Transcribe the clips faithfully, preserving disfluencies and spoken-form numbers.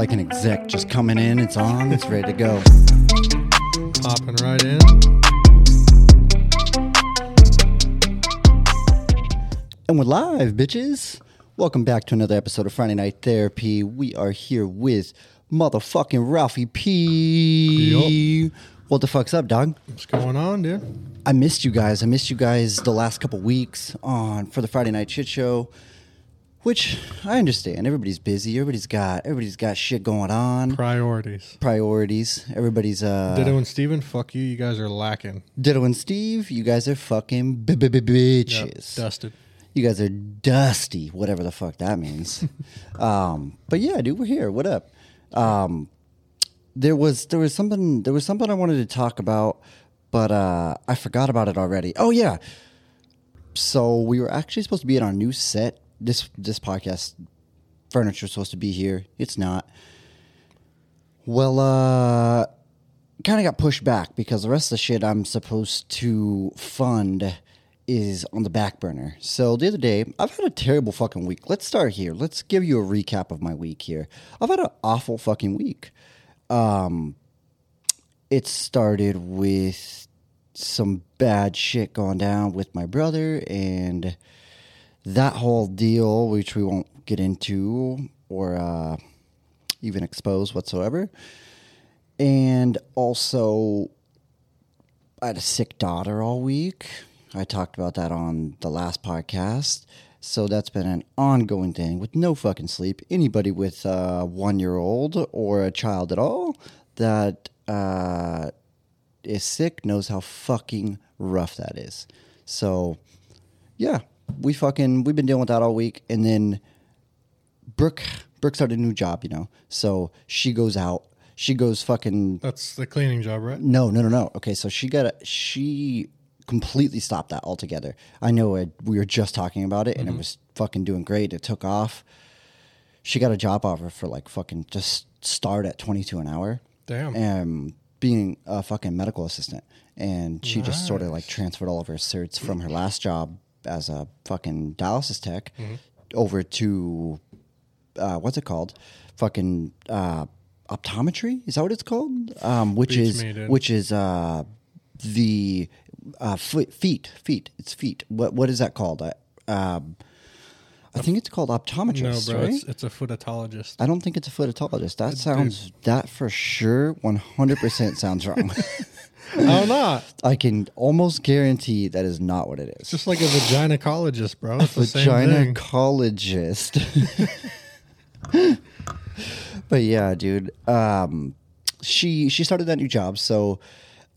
like an exec just coming in. It's on. It's ready to go. Popping right in. And we're live, bitches. Welcome back to another episode of Friday Night Therapy. We are here with motherfucking Ralphie P. Yep. What the fuck's up, dog? What's going on, dude? I missed you guys. I missed you guys the last couple weeks on for the Friday Night Shit Show. Which I understand. Everybody's busy. Everybody's got everybody's got shit going on. Priorities. Priorities. Everybody's uh Dido and Steven, fuck you. You guys are lacking. Dido and Steve, you guys are fucking b b b bitches. Yep, dusted. You guys are dusty, whatever the fuck that means. um, but yeah, dude, we're here. What up? Um, there was there was something there was something I wanted to talk about, but uh, I forgot about it already. Oh yeah. So we were actually supposed to be at our new set. This this podcast furniture is supposed to be here. It's not. Well, uh, kind of got pushed back because the rest of the shit I'm supposed to fund is on the back burner. So the other day, I've had a terrible fucking week. Let's start here. Let's give you a recap of my week here. I've had an awful fucking week. Um, it started with some bad shit going down with my brother and that whole deal, which we won't get into or uh, even expose whatsoever. And also, I had a sick daughter all week. I talked about that on the last podcast. So that's been an ongoing thing with no fucking sleep. Anybody with a one-year-old or a child at all that uh, is sick knows how fucking rough that is. So, yeah. We fucking, we've been dealing with that all week. And then Brooke, Brooke started a new job, you know. So she goes out. She goes fucking. That's the cleaning job, right? No, no, no, no. Okay, so she got, a, she completely stopped that altogether. I know it, we were just talking about it and mm-hmm. It was fucking doing great. It took off. She got a job offer for like fucking just start at twenty-two an hour. Damn. And being a fucking medical assistant. And she nice. just sort of like transferred all of her certs from her last job as a fucking dialysis tech mm-hmm. over to, uh, what's it called? Fucking, uh, optometry. Is that what it's called? Um, which Beats is, me, which is, uh, the, uh, feet, feet, feet. It's feet. What, what is that called? Uh, um, I think it's called optometrist, no, bro, right? It's, it's a footologist. I don't think it's a footologist. That sounds, Dude. that for sure, one hundred percent sounds wrong. How not? I can almost guarantee that is not what it is. It's just like a vaginacologist, bro. It's a the vaginacologist. But yeah, dude. Um, she she started that new job, so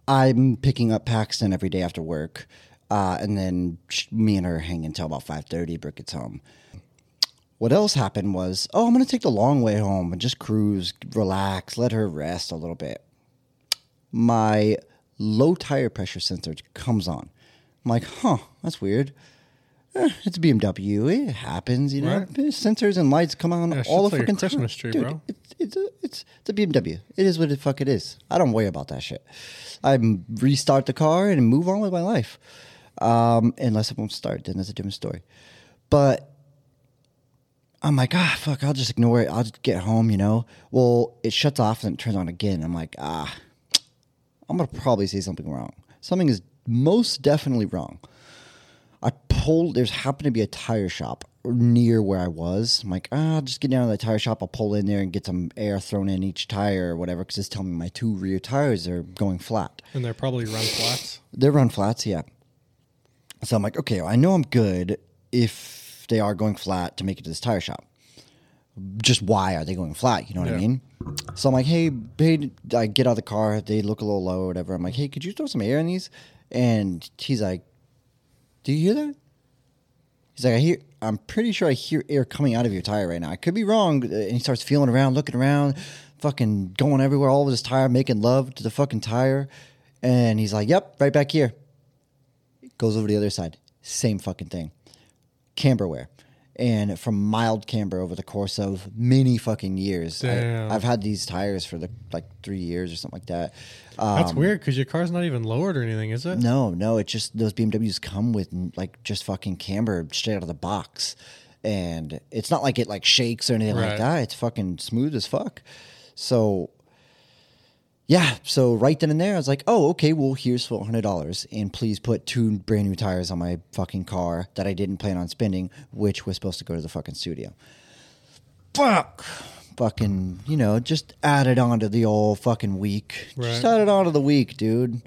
I'm picking up Paxton every day after work, uh, and then she, me and her hang until about five thirty. Brooke gets home. What else happened was, oh, I'm gonna take the long way home and just cruise, relax, let her rest a little bit. My low tire pressure sensor comes on. I'm like, huh, that's weird. Eh, it's a B M W. It happens, you know. Right. Sensors and lights come on yeah, all the like fucking a Christmas time. Tree, Dude, bro. It, it's, a, it's, it's a B M W. It is what the fuck it is. I don't worry about that shit. I restart the car and move on with my life. Um, unless it won't start, then that's a different story. But I'm like, ah, fuck, I'll just ignore it. I'll just get home, you know. Well, it shuts off and it turns on again. I'm like, ah. I'm going to probably say something wrong. Something is most definitely wrong. I pulled, there's happened to be a tire shop near where I was. I'm like, ah, I'll just get down to the tire shop. I'll pull in there and get some air thrown in each tire or whatever because it's telling me my two rear tires are going flat. And they're probably run flats? They're run flats, yeah. So I'm like, okay, well, I know I'm good if they are going flat to make it to this tire shop. Just why are they going flat? You know what yeah. I mean? So I'm like, hey, hey, I get out of the car. They look a little low or whatever. I'm like, hey, could you throw some air in these? And he's like, do you hear that? He's like, I hear, I'm pretty sure I hear air coming out of your tire right now. I could be wrong. And he starts feeling around, looking around, fucking going everywhere, all over his tire, making love to the fucking tire. And he's like, yep, right back here. Goes over to the other side. Same fucking thing. Camber wear. And from mild camber over the course of many fucking years. I, I've had these tires for the, like three years or something like that. Um, That's weird because your car's not even lowered or anything, is it? No, no. It's just those B M Ws come with like just fucking camber straight out of the box. and it's not like it like shakes or anything right. like that. It's fucking smooth as fuck. So yeah, so right then and there, I was like, oh, okay, well, here's four hundred dollars, and please put two brand new tires on my fucking car that I didn't plan on spending, which was supposed to go to the fucking studio. Fuck. Fucking, you know, just added on to the old fucking week. Right. Just added on to the week, dude.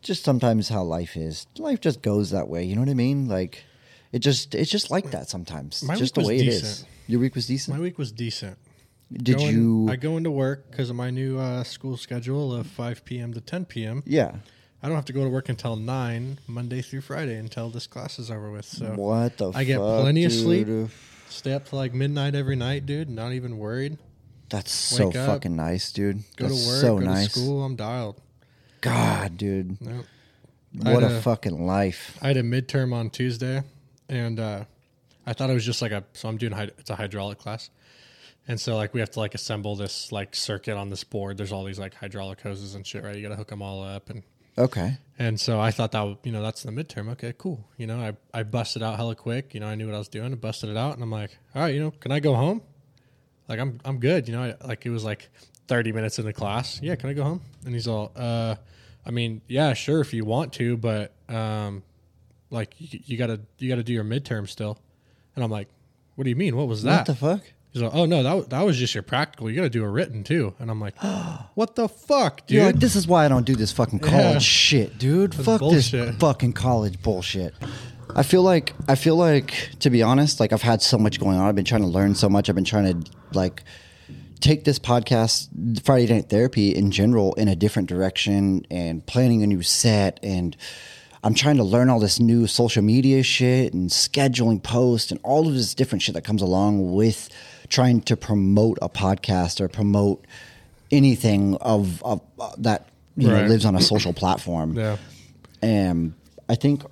Just sometimes how life is. Life just goes that way, you know what I mean? Like, it just, it's just like that sometimes. My just week the way was decent. It is. Your week was decent? My week was decent. Did going, you? I go into work because of my new uh, school schedule of five p.m. to ten p.m. Yeah. I don't have to go to work until nine, Monday through Friday, until this class is over with. So what the fuck? I get fuck, plenty dude. of sleep. Stay up to like midnight every night, dude. Not even worried. That's Wake so up, fucking nice, dude. Go That's to work, so go nice. to school. I'm dialed. God, dude. Nope. What a, a fucking life. I had a midterm on Tuesday, and uh, I thought it was just like a, so I'm doing, hyd- it's a hydraulic class. And so, like, we have to, like, assemble this, like, circuit on this board. There's all these, like, hydraulic hoses and shit, right? You got to hook them all up. And Okay. And so I thought that, would, you know, that's the midterm. Okay, cool. You know, I, I busted out hella quick. You know, I knew what I was doing. I busted it out. And I'm like, all right, you know, can I go home? Like, I'm I'm good. You know, I, like, it was, like, thirty minutes in the class. Yeah, can I go home? And he's all, uh, I mean, yeah, sure, if you want to. But, um, like, you, you got to you gotta do your midterm still. And I'm like, what do you mean? What was that? What the fuck? He's like, oh, no, that, that was just your practical. You got to do a written, too. And I'm like, what the fuck, dude? You're like, this is why I don't do this fucking college yeah. shit, dude. That's fuck bullshit. This fucking college bullshit. I feel like, I feel like, to be honest, like I've had so much going on. I've been trying to learn so much. I've been trying to, like, take this podcast, Friday Night Therapy, in general, in a different direction and planning a new set, and I'm trying to learn all this new social media shit and scheduling posts and all of this different shit that comes along with trying to promote a podcast or promote anything of, of uh, that you right. know, lives on a social platform. Yeah. And I think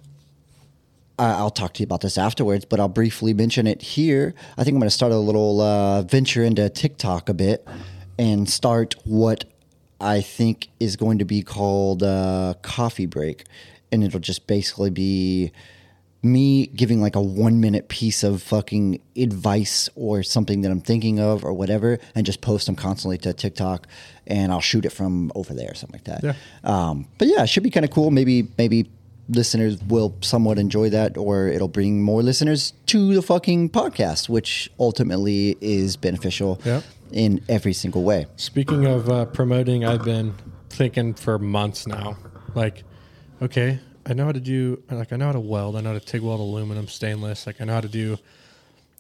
I, I'll talk to you about this afterwards, but I'll briefly mention it here. I think I'm going to start a little uh, venture into TikTok a bit and start what I think is going to be called uh, Coffee Break. And it'll just basically be me giving like a one minute piece of fucking advice or something that I'm thinking of or whatever, and just post them constantly to TikTok, and I'll shoot it from over there or something like that. Yeah. Um, but yeah, it should be kind of cool. Maybe, maybe listeners will somewhat enjoy that, or it'll bring more listeners to the fucking podcast, which ultimately is beneficial yeah. in every single way. Speaking of uh, promoting, I've been thinking for months now, like, okay, I know how to do, like, I know how to weld. I know how to TIG weld aluminum, stainless. Like, I know how to do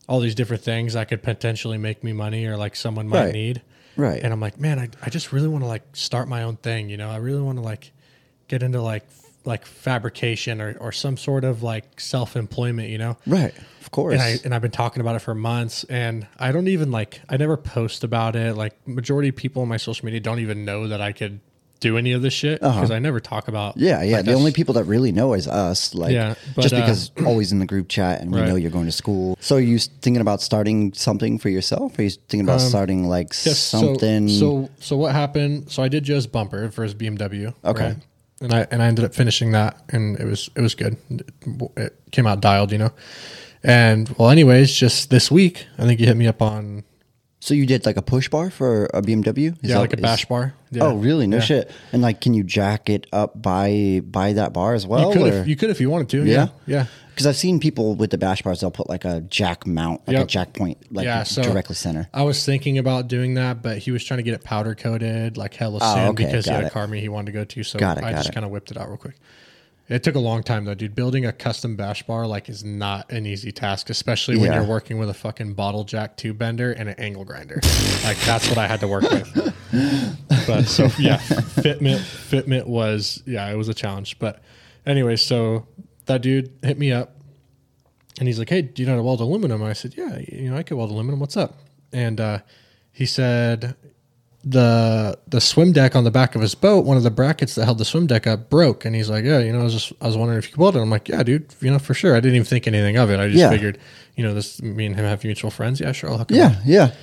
all these different things that could potentially make me money or, like, someone might right. need. Right. And I'm like, man, I, I just really want to, like, start my own thing, you know? I really want to, like, get into, like, f- like fabrication or, or some sort of, like, self-employment, you know? Right, of course. And, I, and I've been talking about it for months, and I don't even, like, I never post about it. Like, majority of people on my social media don't even know that I could do any of this shit because uh-huh. I never talk about yeah yeah like the us. Only people that really know is us, like yeah, but, just because uh, always in the group chat and we right. know you're going to school. So are you thinking about starting something for yourself, or are you thinking about um, starting like yes, something? So, so so what happened, so I did Joe's bumper for his B M W, okay right? and I and I ended up finishing that, and it was it was good. It came out dialed, you know. And well, anyways, just this week I think you hit me up on. So you did like a push bar for a B M W? Is yeah, that, like a bash is, bar. Yeah. Oh, really? No yeah. shit. And like, can you jack it up by by that bar as well? You could, if you, could if you wanted to. Yeah, yeah. Because yeah. I've seen people with the bash bars, they'll put like a jack mount, like yep. a jack point, like yeah, so directly center. I was thinking about doing that, but he was trying to get it powder coated, like hella soon, oh, okay, because he had it. a car meet he wanted to go to. So got it, I got just kind of whipped it out real quick. It took a long time though, dude. Building a custom bash bar like is not an easy task, especially when yeah. you're working with a fucking bottle jack tube bender and an angle grinder. Like that's what I had to work with. But so yeah, Fitment, Fitment was yeah, it was a challenge. But anyway, so that dude hit me up, and he's like, "Hey, do you know how to weld aluminum?" And I said, "Yeah, you know I could weld aluminum. What's up?" And uh, he said, the the swim deck on the back of his boat, one of the brackets that held the swim deck up broke, and he's like, yeah, you know, I was just I was wondering if you could weld it. I'm like, yeah, dude, you know, for sure. I didn't even think anything of it. I just yeah. figured, you know, this me and him have mutual friends. Yeah, sure, I'll hook him yeah, up. Yeah, yeah.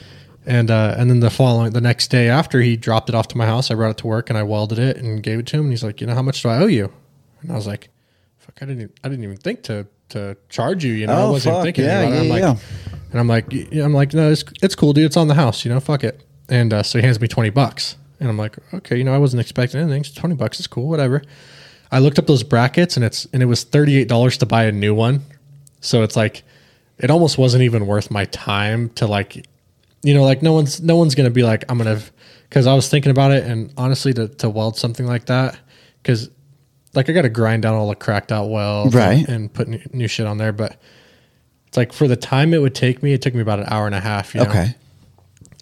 And uh, and then the following the next day after he dropped it off to my house, I brought it to work and I welded it and gave it to him. And he's like, you know, how much do I owe you? And I was like, fuck, I didn't I didn't even think to to charge you. You know, oh, I wasn't fuck. thinking. Yeah, about yeah, it. I'm yeah. like, And I'm like, I'm like, no, it's it's cool, dude. It's on the house, you know. Fuck it. And uh, so he hands me twenty bucks, and I'm like, okay, you know, I wasn't expecting anything. It's twenty bucks, it's cool, whatever. I looked up those brackets, and it's and it was thirty eight dollars to buy a new one. So it's like, it almost wasn't even worth my time to like, you know, like no one's no one's gonna be like, I'm gonna, because I was thinking about it, and honestly, to to weld something like that, because like I got to grind down all the cracked out welds, right, and, and put new, new shit on there, but. It's like for the time it would take me, it took me about an hour and a half. You know? Okay.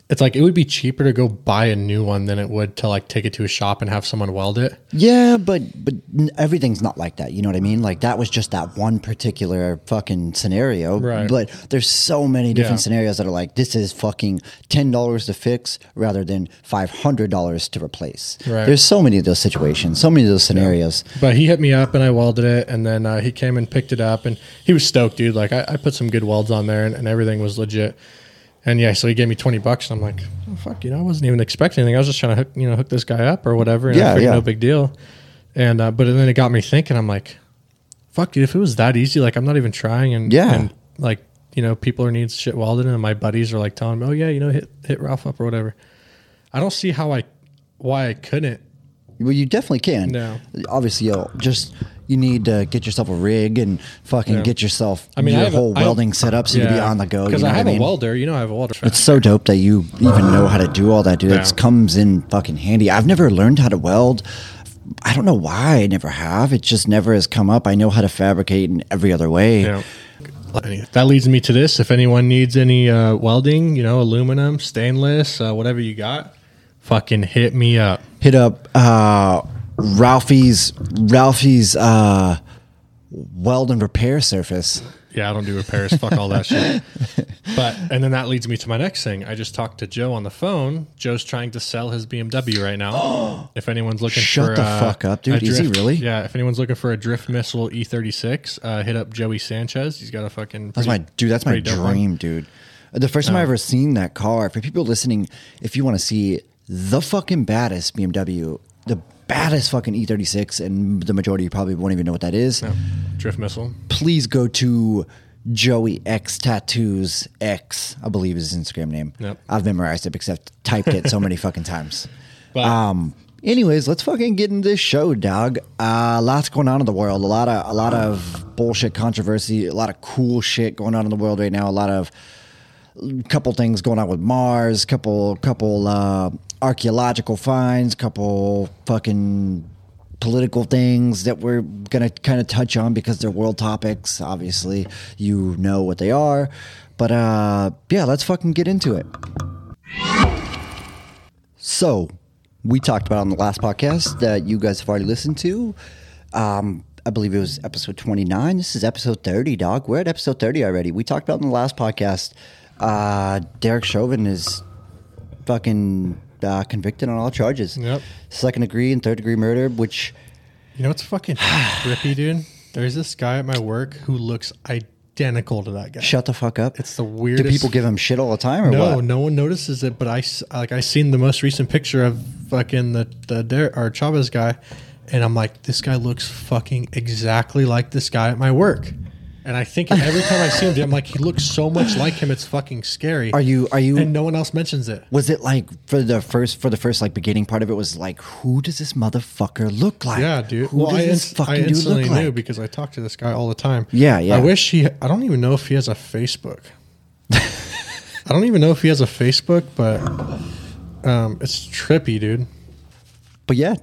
It's like it would be cheaper to go buy a new one than it would to like take it to a shop and have someone weld it. Yeah, but but everything's not like that. You know what I mean? Like that was just that one particular fucking scenario. Right. But there's so many different yeah. scenarios that are like, this is fucking ten dollars to fix rather than five hundred dollars to replace. Right. There's so many of those situations, so many of those scenarios. Yeah. But he hit me up and I welded it, and then uh, he came and picked it up, and he was stoked, dude. Like I, I put some good welds on there, and, and everything was legit. And yeah, so he gave me twenty bucks, and I'm like, oh, "Fuck, you know, I wasn't even expecting anything. I was just trying to, hook, you know, hook this guy up or whatever." And yeah, I figured, yeah. no big deal. And uh, but then it got me thinking. I'm like, "Fuck, dude, if it was that easy, like, I'm not even trying." And yeah, and like, you know, people are needs shit welded, and my buddies are like telling me, "Oh yeah, you know, hit hit Ralph up or whatever." I don't see how I why I couldn't. Well, you definitely can. No, obviously, you'll just. You need to get yourself a rig and fucking yeah. get yourself I mean, your I whole a, welding set up so yeah. you can be on the go. Because you know I have I mean? a welder. You know I have a welder. Track. It's so dope that you even know how to do all that, dude. Yeah. It comes in fucking handy. I've never learned how to weld. I don't know why I never have. It just never has come up. I know how to fabricate in every other way. Yeah. That leads me to this. If anyone needs any uh, welding, you know, aluminum, stainless, uh, whatever you got, fucking hit me up. Hit up... Uh, Ralphie's Ralphie's uh, weld and repair surface. Yeah, I don't do repairs. Fuck all that shit. But and then that leads me to my next thing. I just talked to Joe on the phone. Joe's trying to sell his B M W right now. If anyone's looking Shut for Shut the uh, fuck up, dude. Is he really? Yeah, if anyone's looking for a drift missile E thirty-six, uh, hit up Joey Sanchez. He's got a fucking pretty, That's my dude, that's my dream, dude. The first time uh, I ever seen that car, for people listening, if you want to see the fucking baddest B M W, the baddest fucking E thirty-six, and the majority probably won't even know what that is. No. Drift missile. Please go to Joey X Tattoos X, I believe is his Instagram name. Yep. I've memorized it because I've typed it so many fucking times. But, um. Anyways, let's fucking get into this show, dog. Uh, lots going on in the world. A lot of a lot of bullshit controversy. A lot of cool shit going on in the world right now. A lot of couple things going on with Mars. Couple couple. Uh, archaeological finds, couple fucking political things that we're going to kind of touch on because they're world topics. Obviously, you know what they are. But uh, yeah, let's fucking get into it. So we talked about on the last podcast that you guys have already listened to. Um, I believe it was episode twenty-nine. This is episode thirty, dog. We're at episode thirty already. We talked about in the last podcast. Uh, Derek Chauvin is fucking... Uh, convicted on all charges. Yep. Second degree and third degree murder, which... You know what's fucking trippy, dude? There's this guy at my work who looks identical to that guy. Shut the fuck up. It's the weirdest... Do people give him shit all the time or no, what? No, no one notices it, but I, like, I seen the most recent picture of fucking the, the Der- or Chavez guy, and I'm like, this guy looks fucking exactly like this guy at my work. And I think every time I see him, I'm like, he looks so much like him. It's fucking scary. Are you? Are you? And no one else mentions it. Was it like for the first, for the first like beginning part of it was like, who does this motherfucker look like? Yeah, dude. Who well, does I, this fucking I instantly dude look knew like? Because I talk to this guy all the time. Yeah, yeah. I wish he. I don't even know if he has a Facebook. I don't even know if he has a Facebook, but um, it's trippy, dude. But yeah,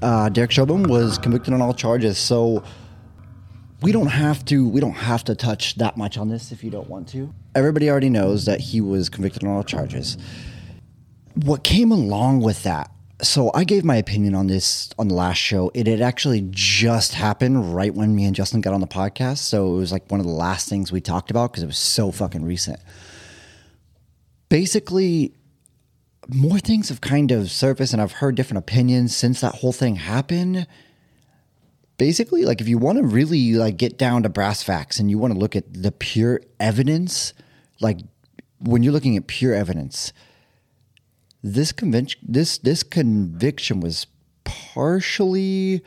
uh, Derek Chauvin was convicted on all charges, so. We don't have to we don't have to touch that much on this if you don't want to. Everybody already knows that he was convicted on all charges. What came along with that? So I gave my opinion on this on the last show. It had actually just happened right when me and Justin got on the podcast. So it was like one of the last things we talked about because it was so fucking recent. Basically, more things have kind of surfaced, and I've heard different opinions since that whole thing happened. Basically, like if you want to really like get down to brass facts and you want to look at the pure evidence, like when you're looking at pure evidence, this convention, this this conviction was partially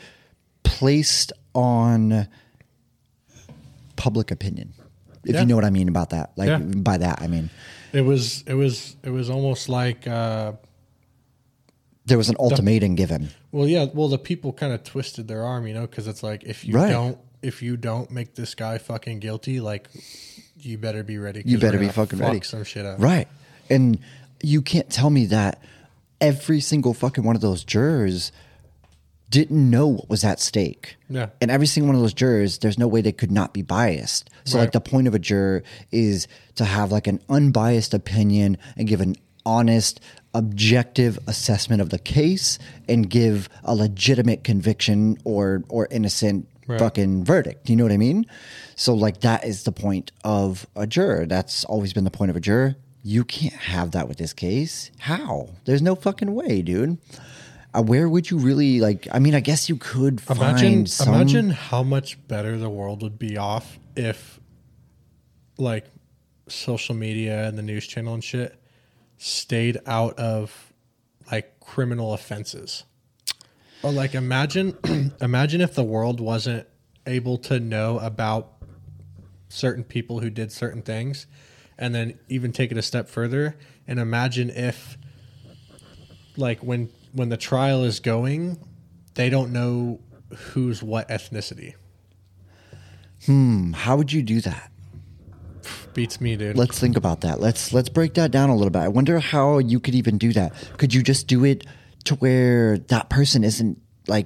placed on public opinion. if yeah. you know what I mean about that. Like yeah. by that, I mean it was it was it was almost like uh, there was an ultimatum the, given. Well, yeah. Well, the people kind of twisted their arm, you know, because it's like if you right. don't if you don't make this guy fucking guilty, like you better be ready. You better be fucking fuck ready. Some shit up. Right, and you can't tell me that every single fucking one of those jurors didn't know what was at stake. Yeah. And every single one of those jurors, there's no way they could not be biased. So right. like the point of a juror is to have like an unbiased opinion and give an honest, objective assessment of the case and give a legitimate conviction or or innocent right. fucking verdict. You know what I mean? So like that is the point of a juror. That's always been the point of a juror. You can't have that with this case. How? There's no fucking way, dude. Uh, where would you really like? I mean, I guess you could find imagine, some. Imagine how much better the world would be off if, like, social media and the news channel and shit stayed out of like criminal offenses. Or like, imagine, imagine if the world wasn't able to know about certain people who did certain things. And then even take it a step further and imagine if, like, when when the trial is going, they don't know who's what ethnicity. Hmm. How would you do that? Beats me, dude. Let's think about that. Let's let's break that down a little bit. I wonder how you could even do that. Could you just do it to where that person isn't, like,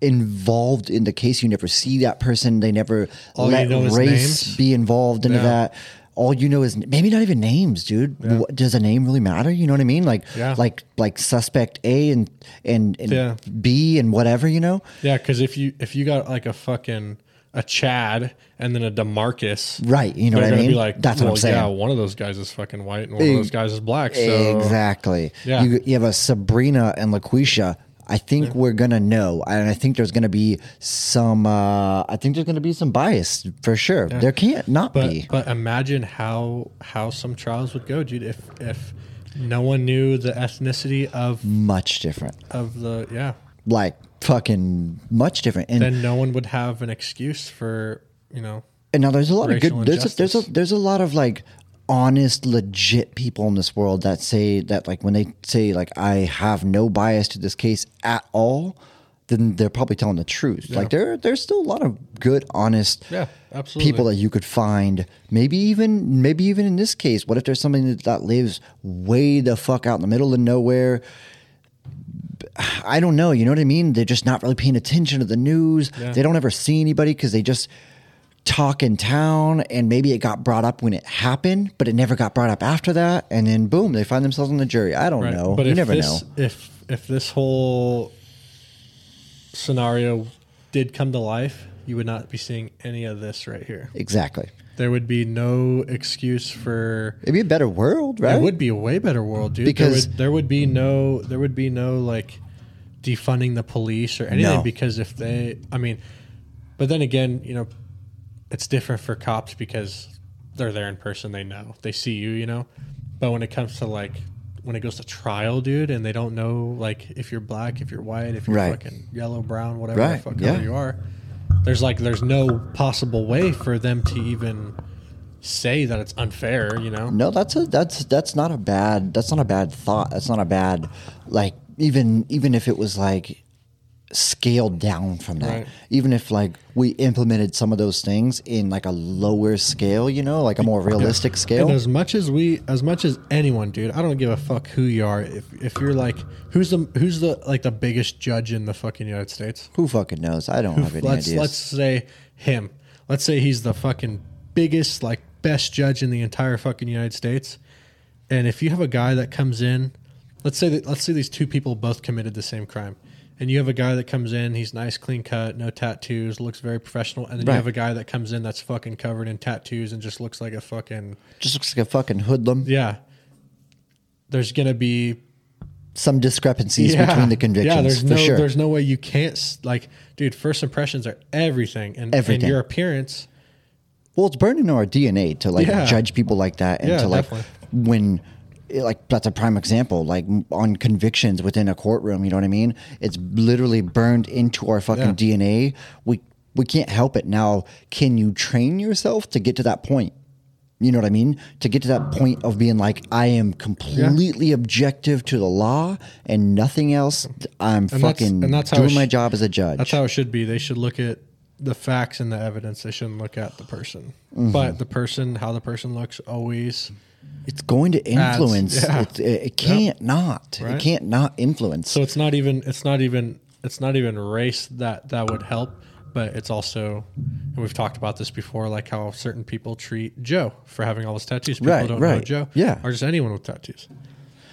involved in the case? You never see that person. They never All let you know race be involved into yeah. that. All you know is maybe not even names, dude. Yeah. Does a name really matter? You know what I mean? Like, yeah. like, like suspect A and and, and yeah. B and whatever, you know? Yeah, because if you if you got like a fucking a Chad and then a DeMarcus, right? You know what I mean? Be like, that's well, what I'm saying. Yeah, one of those guys is fucking white and one of those guys is black. So. Exactly. Yeah. You, you have a Sabrina and LaQuisha. I think yeah. we're gonna know, and I think there's gonna be some. Uh, I think there's gonna be some bias for sure. Yeah. There can't not but, be. But imagine how how some trials would go, dude. If if no one knew the ethnicity of much different of the yeah, like fucking much different, and then no one would have an excuse for you know. And now there's a lot of good. There's a, there's a there's a lot of like. honest, legit people in this world that say that, like, when they say, like, I have no bias to this case at all, then they're probably telling the truth. Yeah. Like, there, there's still a lot of good, honest yeah, absolutely. people that you could find. Maybe even, maybe even in this case, what if there's somebody that, that lives way the fuck out in the middle of nowhere? I don't know. You know what I mean? They're just not really paying attention to the news. Yeah. They don't ever see anybody because they just talk in town, and maybe it got brought up when it happened, but it never got brought up after that, and then boom, they find themselves on the jury. I don't right. know. But you never this, know. If if this whole scenario did come to life, you would not be seeing any of this right here. Exactly. There would be no excuse for. It'd be a better world, right? It would be a way better world, dude. Because there would, there would be no, there would be no like defunding the police or anything. No. Because if they, I mean, but then again, you know. It's different for cops because they're there in person. They know. They see you, you know. But when it comes to, like, when it goes to trial, dude, and they don't know, like, if you're black, if you're white, if you're right. fucking yellow, brown, whatever right. the fuck yeah. color you are, there's, like, there's no possible way for them to even say that it's unfair, you know? No, that's a, that's that's not a bad, that's not a bad thought. That's not a bad, like, even even if it was, like, scaled down from that right. even if like we implemented some of those things in like a lower scale, you know, like a more realistic scale. And as much as we as much as anyone, dude, I don't give a fuck who you are. If if you're like who's the who's the like the biggest judge in the fucking United States, who fucking knows? I don't who, have any let's, ideas. Let's say him let's say he's the fucking biggest, like, best judge in the entire fucking United States. And if you have a guy that comes in, let's say that let's say these two people both committed the same crime. And you have a guy that comes in, he's nice, clean cut, no tattoos, looks very professional. And then right. you have a guy that comes in that's fucking covered in tattoos and just looks like a fucking... Just looks like a fucking hoodlum. Yeah. There's going to be... Some discrepancies yeah. between the convictions, yeah, there's for no, sure. There's no way you can't... Like, dude, first impressions are everything. And, everything. and your appearance... Well, it's burned into our D N A to, like, yeah. judge people like that. And yeah, to, like, definitely. when... Like, that's a prime example, like, on convictions within a courtroom, you know what I mean? It's literally burned into our fucking yeah. D N A. We we can't help it. Now, can you train yourself to get to that point? You know what I mean? To get to that point of being like, I am completely yeah. objective to the law and nothing else. I'm and fucking that's, and that's doing sh- my job as a judge. That's how it should be. They should look at the facts and the evidence. They shouldn't look at the person. Mm-hmm. But the person, how the person looks always... It's going to influence. Adds, yeah. it, it, it can't yeah. not. Right? It can't not influence. So it's not even, it's not even, it's not even race that, that would help. But it's also, and we've talked about this before, like how certain people treat Joe for having all his tattoos. People right, don't right. know Joe, yeah, or just anyone with tattoos.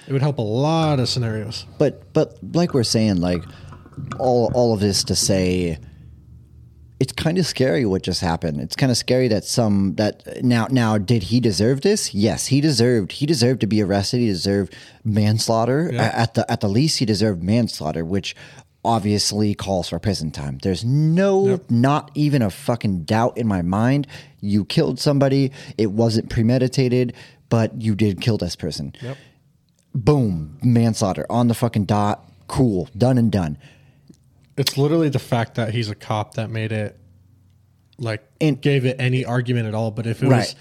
It would help a lot of scenarios. But but like we're saying, like all all of this to say, it's kind of scary what just happened. It's kind of scary that some that now now did he deserve this? Yes, he deserved. He deserved to be arrested. He deserved manslaughter yeah. at the at the least. He deserved manslaughter, which. Obviously calls for prison time. There's no, yep. not even a fucking doubt in my mind. You killed somebody. It wasn't premeditated, but you did kill this person. Yep. Boom. Manslaughter on the fucking dot. Cool. Done and done. It's literally the fact that he's a cop that made it like and, gave it any argument at all. But if it right. was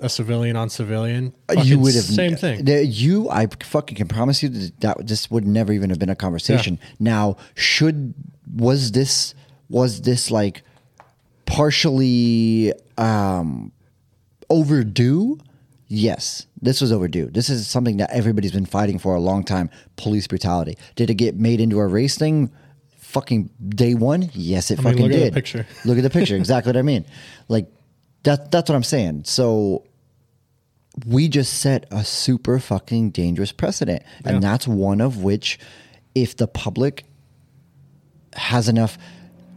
a civilian on civilian, you would have same thing. You, I fucking can promise you that, that this would never even have been a conversation. Yeah. Now, should was this was this like partially um, overdue? Yes, this was overdue. This is something that everybody's been fighting for a long time. Police brutality. Did it get made into a race thing? Fucking day one. Yes, it I mean, fucking look did. Look at the picture. Look at the picture. Exactly what I mean. Like. That, that's what I'm saying. So we just set a super fucking dangerous precedent. Yeah. And that's one of which, if the public has enough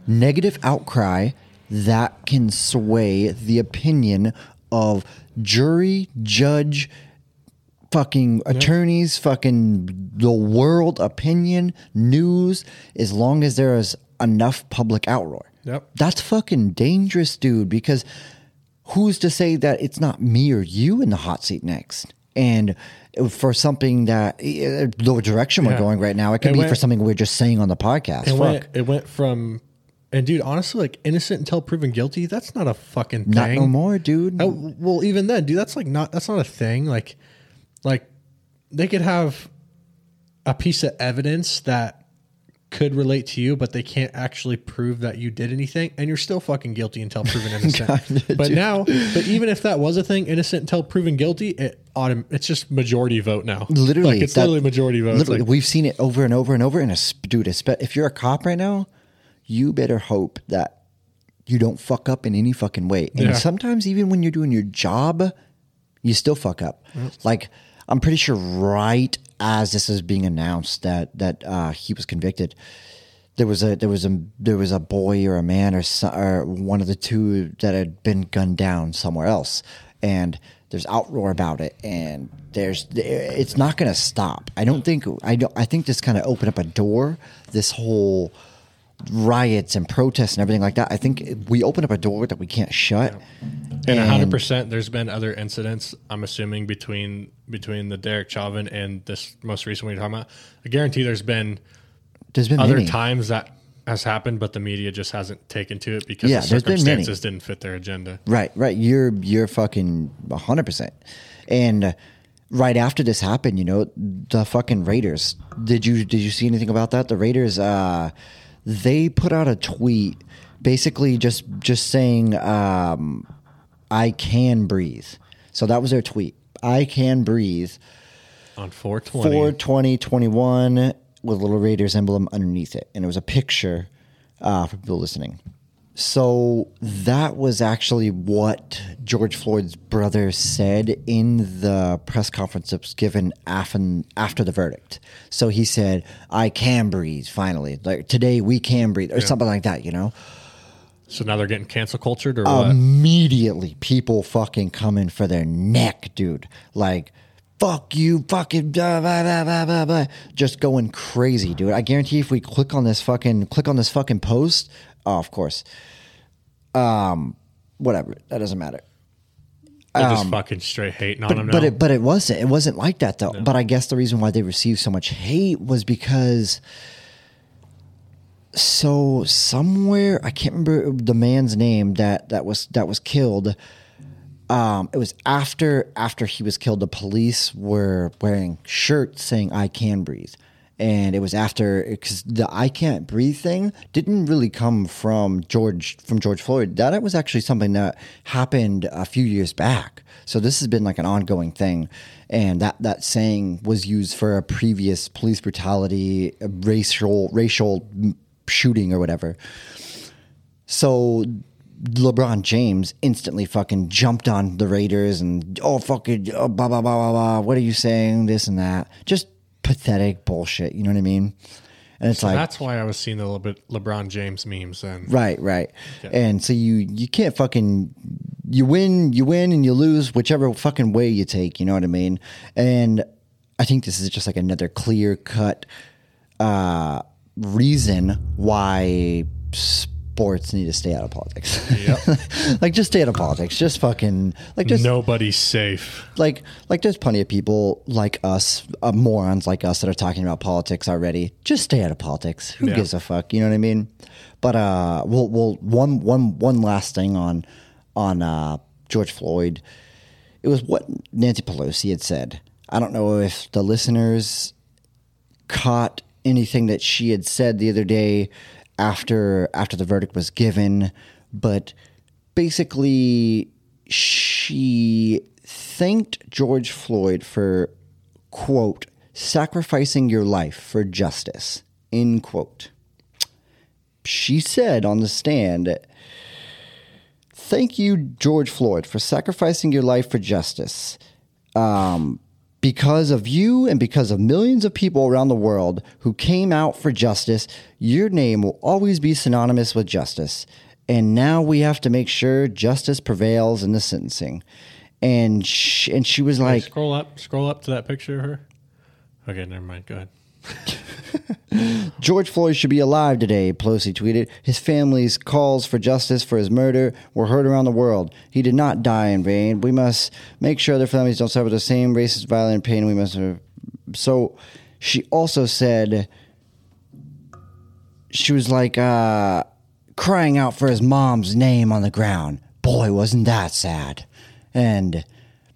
negative outcry, that can sway the opinion of jury, judge, fucking attorneys, yeah. fucking the world opinion, news, as long as there is enough public outroar. Yep. That's fucking dangerous, dude, because... Who's to say that it's not me or you in the hot seat next? And for something that the direction we're yeah. going right now, it could it be went, for something we're just saying on the podcast. It, Fuck. Went, it went from, and dude, honestly, like innocent until proven guilty. That's not a fucking thing. Not no more, dude. I, well, even then, dude, that's like not, that's not a thing. Like, like they could have a piece of evidence that could relate to you, but they can't actually prove that you did anything, and you're still fucking guilty until proven innocent. God, but dude. now, but even if that was a thing, innocent until proven guilty, it autom- it's just majority vote now. Literally. Like it's that, literally majority vote. Literally, like, we've seen it over and over and over. And a, dude, a, if you're a cop right now, you better hope that you don't fuck up in any fucking way. And yeah. sometimes even when you're doing your job, you still fuck up. Mm-hmm. Like I'm pretty sure right as this is being announced that that uh, he was convicted, there was a there was a there was a boy or a man or, so, or one of the two that had been gunned down somewhere else, and there's outroar about it, and there's it's not going to stop. I don't think I don't I think this kind of opened up a door. This whole riots and protests and everything like that. I think we opened up a door that we can't shut. And a hundred percent, there's been other incidents. I'm assuming between. between the Derek Chauvin and this most recent one you're talking about. I guarantee there's been, there's been other many. times that has happened, but the media just hasn't taken to it because yeah, the circumstances didn't fit their agenda. Right, right. You're you're fucking one hundred percent. And right after this happened, you know, the fucking Raiders. Did you did you see anything about that? The Raiders, uh, they put out a tweet basically just, just saying, um, I can breathe. So that was their tweet. I can breathe on four twenty twenty-one with a little Raiders emblem underneath it. And it was a picture uh, for people listening. So that was actually what George Floyd's brother said in the press conference that was given after the verdict. So he said, I can breathe finally. Like today we can breathe or yeah. something like that, you know? So now they're getting cancel cultured or what? Immediately people fucking coming for their neck, dude. Like, fuck you, fucking blah, blah, blah, blah, blah, blah. Just going crazy, dude. I guarantee if we click on this fucking click on this fucking post, oh, of course. Um, whatever. That doesn't matter. They're um, just fucking straight hating on but, them now. But it but it wasn't. It wasn't like that though. No. But I guess the reason why they received so much hate was because So somewhere I can't remember the man's name that, that was that was killed. Um, it was after after he was killed. The police were wearing shirts saying "I can breathe," and it was after, because the "I can't breathe" thing didn't really come from George from George Floyd. That was actually something that happened a few years back. So this has been like an ongoing thing, and that that saying was used for a previous police brutality, racial racial shooting or whatever. So LeBron James instantly fucking jumped on the Raiders and, oh, fucking, oh, blah, blah, blah, blah, blah. What are you saying? This and that. Just pathetic bullshit. You know what I mean? And it's so like, that's why I was seeing a little bit LeBron James memes then. Right, right. Okay. And so you, you can't fucking, you win, you win and you lose whichever fucking way you take. You know what I mean? And I think this is just like another clear cut uh, reason why sp- sports need to stay out of politics. Yep. Like, just stay out of politics. Just fucking, like, just nobody's safe. Like, like there's plenty of people like us, uh, morons like us that are talking about politics already. Just stay out of politics. Who yeah. gives a fuck? You know what I mean? But uh, we'll we'll one one one last thing on on uh, George Floyd. It was what Nancy Pelosi had said. I don't know if the listeners caught anything that she had said the other day after after the verdict was given, but basically she thanked George Floyd for, quote, sacrificing your life for justice, end quote. She said on the stand, "Thank you, George Floyd, for sacrificing your life for justice. Um, Because of you and because of millions of people around the world who came out for justice, your name will always be synonymous with justice. And now we have to make sure justice prevails in the sentencing." And she, and she was like... Hey, scroll up. Scroll up to that picture of her. Okay, never mind. Go ahead. "George Floyd should be alive today," Pelosi tweeted. "His family's calls for justice for his murder were heard around the world. He did not die in vain. We must make sure their families don't suffer the same racist, violent pain we must have." So she also said, she was like, uh, crying out for his mom's name on the ground. Boy, wasn't that sad. And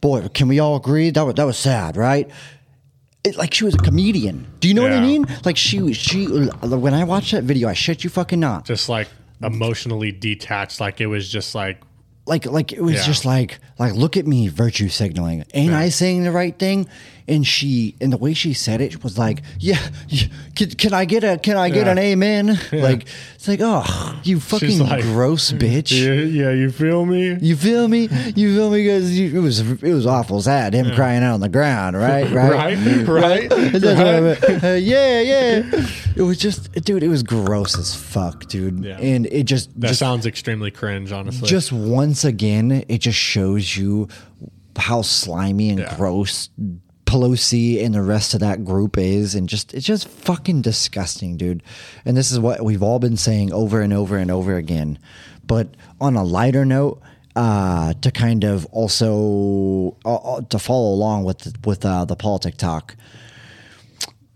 boy, can we all agree? That was, that was sad, right? It, like, she was a comedian. Do you know yeah. what I mean? Like, she, she. When I watched that video, I shit you fucking not. Just like emotionally detached. Like it was just like, like, like it was yeah. just like, like look at me virtue signaling. Ain't yeah. I saying the right thing? And she, and the way she said it was like, yeah. Can, can I get a? Can I get yeah. an amen? Yeah. Like, it's like, oh, you fucking like, gross bitch. Yeah, yeah, you feel me? You feel me? You feel me? Because it was it was awful sad. Him yeah. crying out on the ground, right? Right, right, right. right? right. Uh, yeah, yeah. It was just, dude. It was gross as fuck, dude. Yeah. And it just that just, sounds extremely cringe, honestly. Just once again, it just shows you how slimy and yeah. gross Pelosi and the rest of that group is, and just it's just fucking disgusting, dude. And this is what we've all been saying over and over and over again. But on a lighter note, uh, to kind of also uh, to follow along with with uh, the politic talk,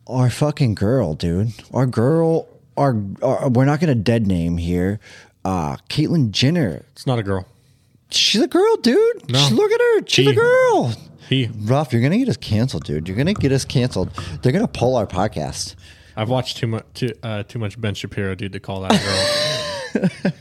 our fucking girl, dude, our girl, our, our we're not gonna dead name here, uh, Caitlyn Jenner. It's not a girl. She's a girl, dude. No. Look at her. She's she. a girl. He. Ralph, you're gonna get us canceled, dude. You're gonna get us canceled. They're gonna pull our podcast. I've watched too much, too, uh, too much Ben Shapiro, dude, to call that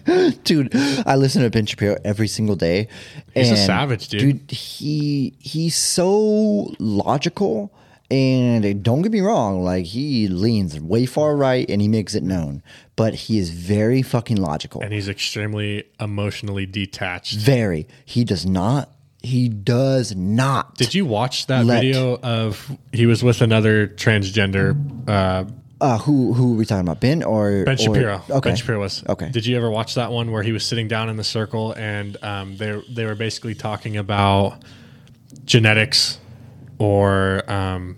girl. Dude, I listen to Ben Shapiro every single day. He's and a savage, dude. Dude, he he's so logical, and don't get me wrong, like he leans way far right, and he makes it known. But he is very fucking logical, and he's extremely emotionally detached. Very. He does not. He does not. Did you watch that let, video of he was with another transgender? Uh, uh, who who were we talking about? Ben or Ben Shapiro? Or, okay, Ben Shapiro was. Okay. Did you ever watch that one where he was sitting down in the circle and um, they they were basically talking about genetics or um,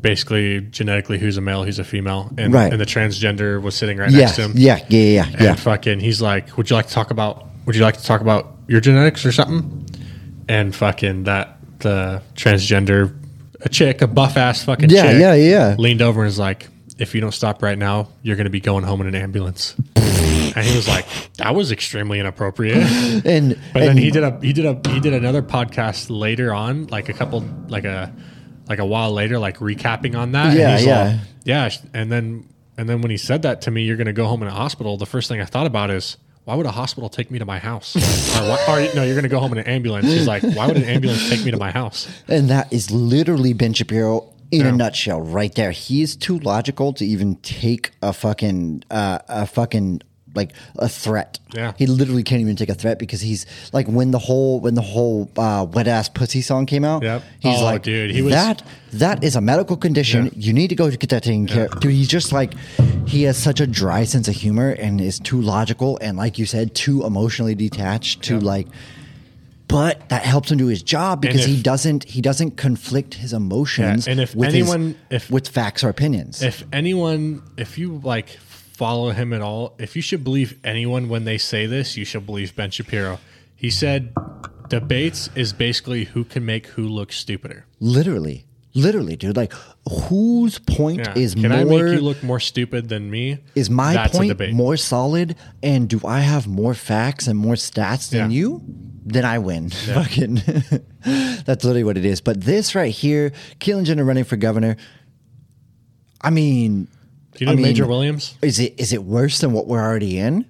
basically genetically who's a male, who's a female, and right. and the transgender was sitting right yes. next to him. Yeah, yeah, yeah, yeah. And yeah. fucking, he's like, "Would you like to talk about? Would you like to talk about your genetics or something?" And fucking that the transgender, a chick, a buff ass fucking yeah, chick, yeah, yeah, leaned over and was like, if you don't stop right now, you're going to be going home in an ambulance. And he was like, that was extremely inappropriate. and but and then he did a he did a he did another podcast later on, like a couple like a like a while later, like recapping on that. Yeah, and he's yeah, like, yeah. And then and then when he said that to me, you're going to go home in a hospital. The first thing I thought about is, why would a hospital take me to my house? or, why, or no, you're going to go home in an ambulance. He's like, why would an ambulance take me to my house? And that is literally Ben Shapiro. In yeah. a nutshell, right there. He is too logical to even take a fucking, uh, a fucking, like a threat. Yeah. He literally can't even take a threat because he's like, when the whole, when the whole uh, wet ass pussy song came out, yep. he's oh, like, dude, he was, that, that is a medical condition. Yeah. You need to go to get that taken yeah. care of. Dude, he's just like, he has such a dry sense of humor and is too logical. And like you said, too emotionally detached to yeah. like, but that helps him do his job because if, he doesn't he doesn't conflict his emotions yeah, and if with anyone his, if with facts or opinions. If anyone, if you like follow him at all, if you should believe anyone when they say this, you should believe Ben Shapiro. He said debates is basically who can make who look stupider. Literally. Literally, dude. Like, whose point yeah. is can more... Can I make you look more stupid than me? Is my That's point more solid? And do I have more facts and more stats than yeah. you? Then I win. Yeah. Fucking. That's literally what it is. But this right here, Caitlyn Jenner running for governor, I mean... Do you know I mean, Major Williams? Is it is it worse than what we're already in?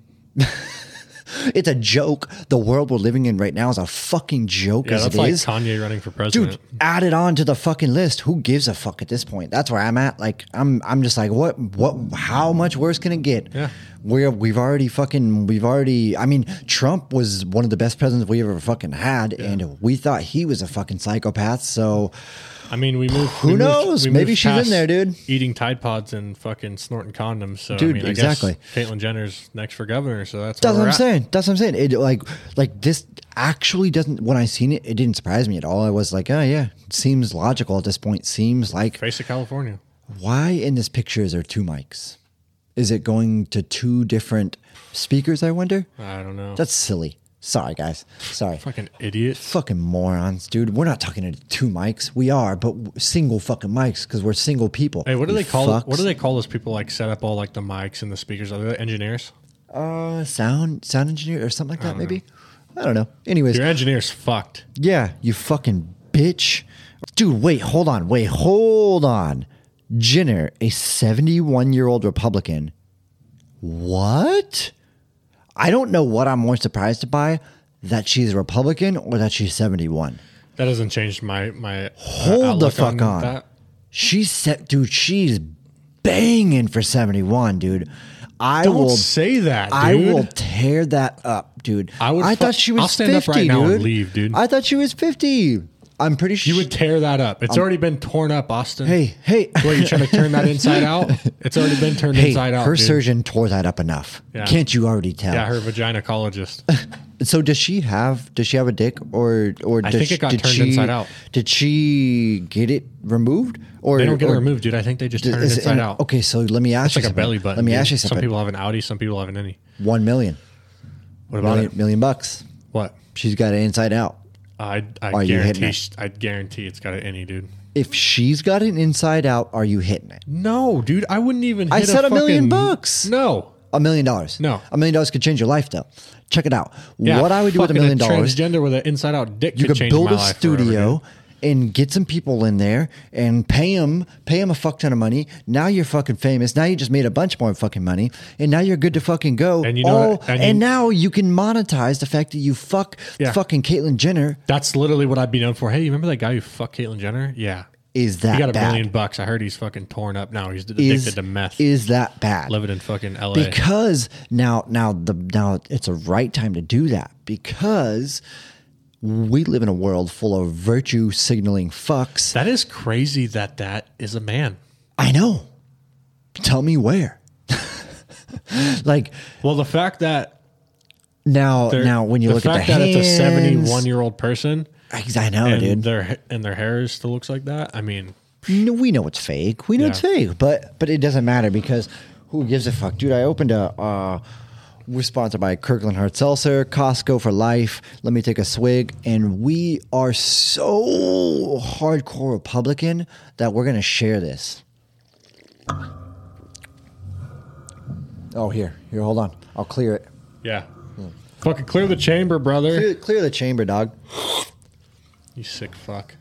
It's a joke. The world we're living in right now is a fucking joke yeah, as it like is. That's like Kanye running for president. Dude, add it on to the fucking list. Who gives a fuck at this point? That's where I'm at. Like, I'm I'm just like, what, what, how much worse can it get? Yeah. We're, we've already fucking, we've already, I mean, Trump was one of the best presidents we ever fucking had. Yeah. And we thought he was a fucking psychopath. So, I mean, we moved. Who we knows? Moved, we Maybe moved she's in there, dude. Eating Tide Pods and fucking snorting condoms. So, dude, I mean, exactly. I guess Caitlyn Jenner's next for governor. So that's, that's what I'm at. saying. That's what I'm saying. It like, like this actually doesn't. When I seen it, it didn't surprise me at all. I was like, oh yeah, it seems logical at this point. Seems like face of California. Why in this picture is there two mics? Is it going to two different speakers? I wonder. I don't know. That's silly. Sorry, guys. Sorry. Fucking idiots. Fucking morons, dude. We're not talking to two mics. We are, but single fucking mics because we're single people. Hey, what do you they call? Fucks. What do they call those people like set up all like the mics and the speakers? Are they engineers? Uh, sound sound engineer or something like that. I maybe. Know. I don't know. Anyways, your engineer's fucked. Yeah, you fucking bitch, dude. Wait, hold on. Wait, hold on. Jenner, a seventy-one-year-old Republican. What? I don't know what I'm more surprised by, that she's a Republican or that she's seventy-one. That doesn't change my my. Hold the fuck on. on. She's set, dude. She's banging for seventy-one, dude. I don't will say that. Dude. I will tear that up, dude. I would. I fu- thought she was. I'll stand fifty, up right now dude. and leave, dude. I thought she was fifty. I'm pretty sure. You would tear that up. It's um, already been torn up, Austin. Hey, hey. What, you trying to turn that inside out? It's already been turned hey, inside out, her dude. surgeon tore that up enough. Yeah. Can't you already tell? Yeah, her vaginacologist. So does she have, does she have a dick or, or I does, think it got did turned she, inside out. Did she get it removed? Or they don't get or, it removed, dude. I think they just turn it inside it, out. Okay, so let me ask it's you like something. a belly button. Let me dude. ask you something. Some people have an Audi, some people have an innie. One million. What about million, it? Million bucks. What? She's got it inside out. I I guarantee I guarantee it's got an innie, dude. If she's got an inside out, are you hitting it? No, dude. I wouldn't even. Hit I said a, a million bucks. No, a million dollars. No, a million dollars could change your life, though. Check it out. Yeah, what I would do with a million dollars. Transgender with an inside out dick. You could, could build my a life studio. Forever, and get some people in there and pay them, pay them a fuck ton of money. Now you're fucking famous. Now you just made a bunch more fucking money. And now you're good to fucking go. And, you know oh, that, and, and you, now you can monetize the fact that you fuck yeah. fucking Caitlyn Jenner. That's literally what I'd be known for. Hey, you remember that guy who fucked Caitlyn Jenner? Yeah. Is that bad? He got a bad? million bucks. I heard he's fucking torn up now. He's addicted is, to meth. Is that bad? Living in fucking L A. Because now, now, the, now it's a right time to do that because... we live in a world full of virtue signaling fucks. That is crazy that that is a man. I know. Tell me where. Like, well, the fact that now, now when you look at the hands, it's a seventy-one-year-old person. I know, and dude. Their and their hair still looks like that. I mean, no, we know it's fake. We know yeah. it's fake, but but it doesn't matter because who gives a fuck, dude? I opened a. Uh, We're sponsored by Kirkland Hard Seltzer, Costco for life. Let me take a swig. And we are so hardcore Republican that we're going to share this. Oh, here. Here, hold on. I'll clear it. Yeah. Mm. Fucking clear the chamber, brother. Clear, clear the chamber, dog. You sick fuck.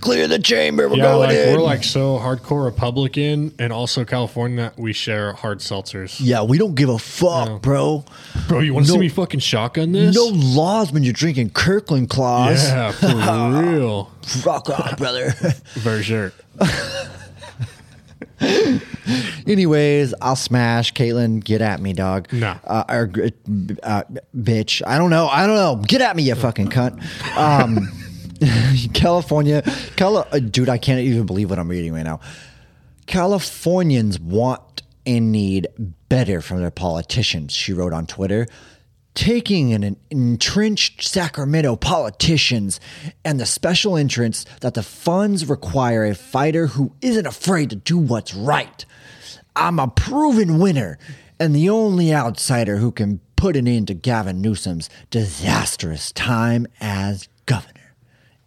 Clear the chamber. We're yeah, going like, in. We're like so hardcore Republican and also California that we share hard seltzers. Yeah, we don't give a fuck, no. bro. Bro, you want to no, see me fucking shotgun this? No laws when you're drinking Kirkland Claws. Yeah, for real. Rock on, brother. For sure. Anyways, I'll smash Caitlyn. Get at me, dog. No, uh, or uh, bitch. I don't know. I don't know. Get at me, you fucking cunt. Um, California, Cali- dude. I can't even believe what I'm reading right now. Californians want and need better from their politicians. She wrote on Twitter. Taking an entrenched Sacramento politicians and the special interests that the funds require a fighter who isn't afraid to do what's right. I'm a proven winner and the only outsider who can put an end to Gavin Newsom's disastrous time as governor.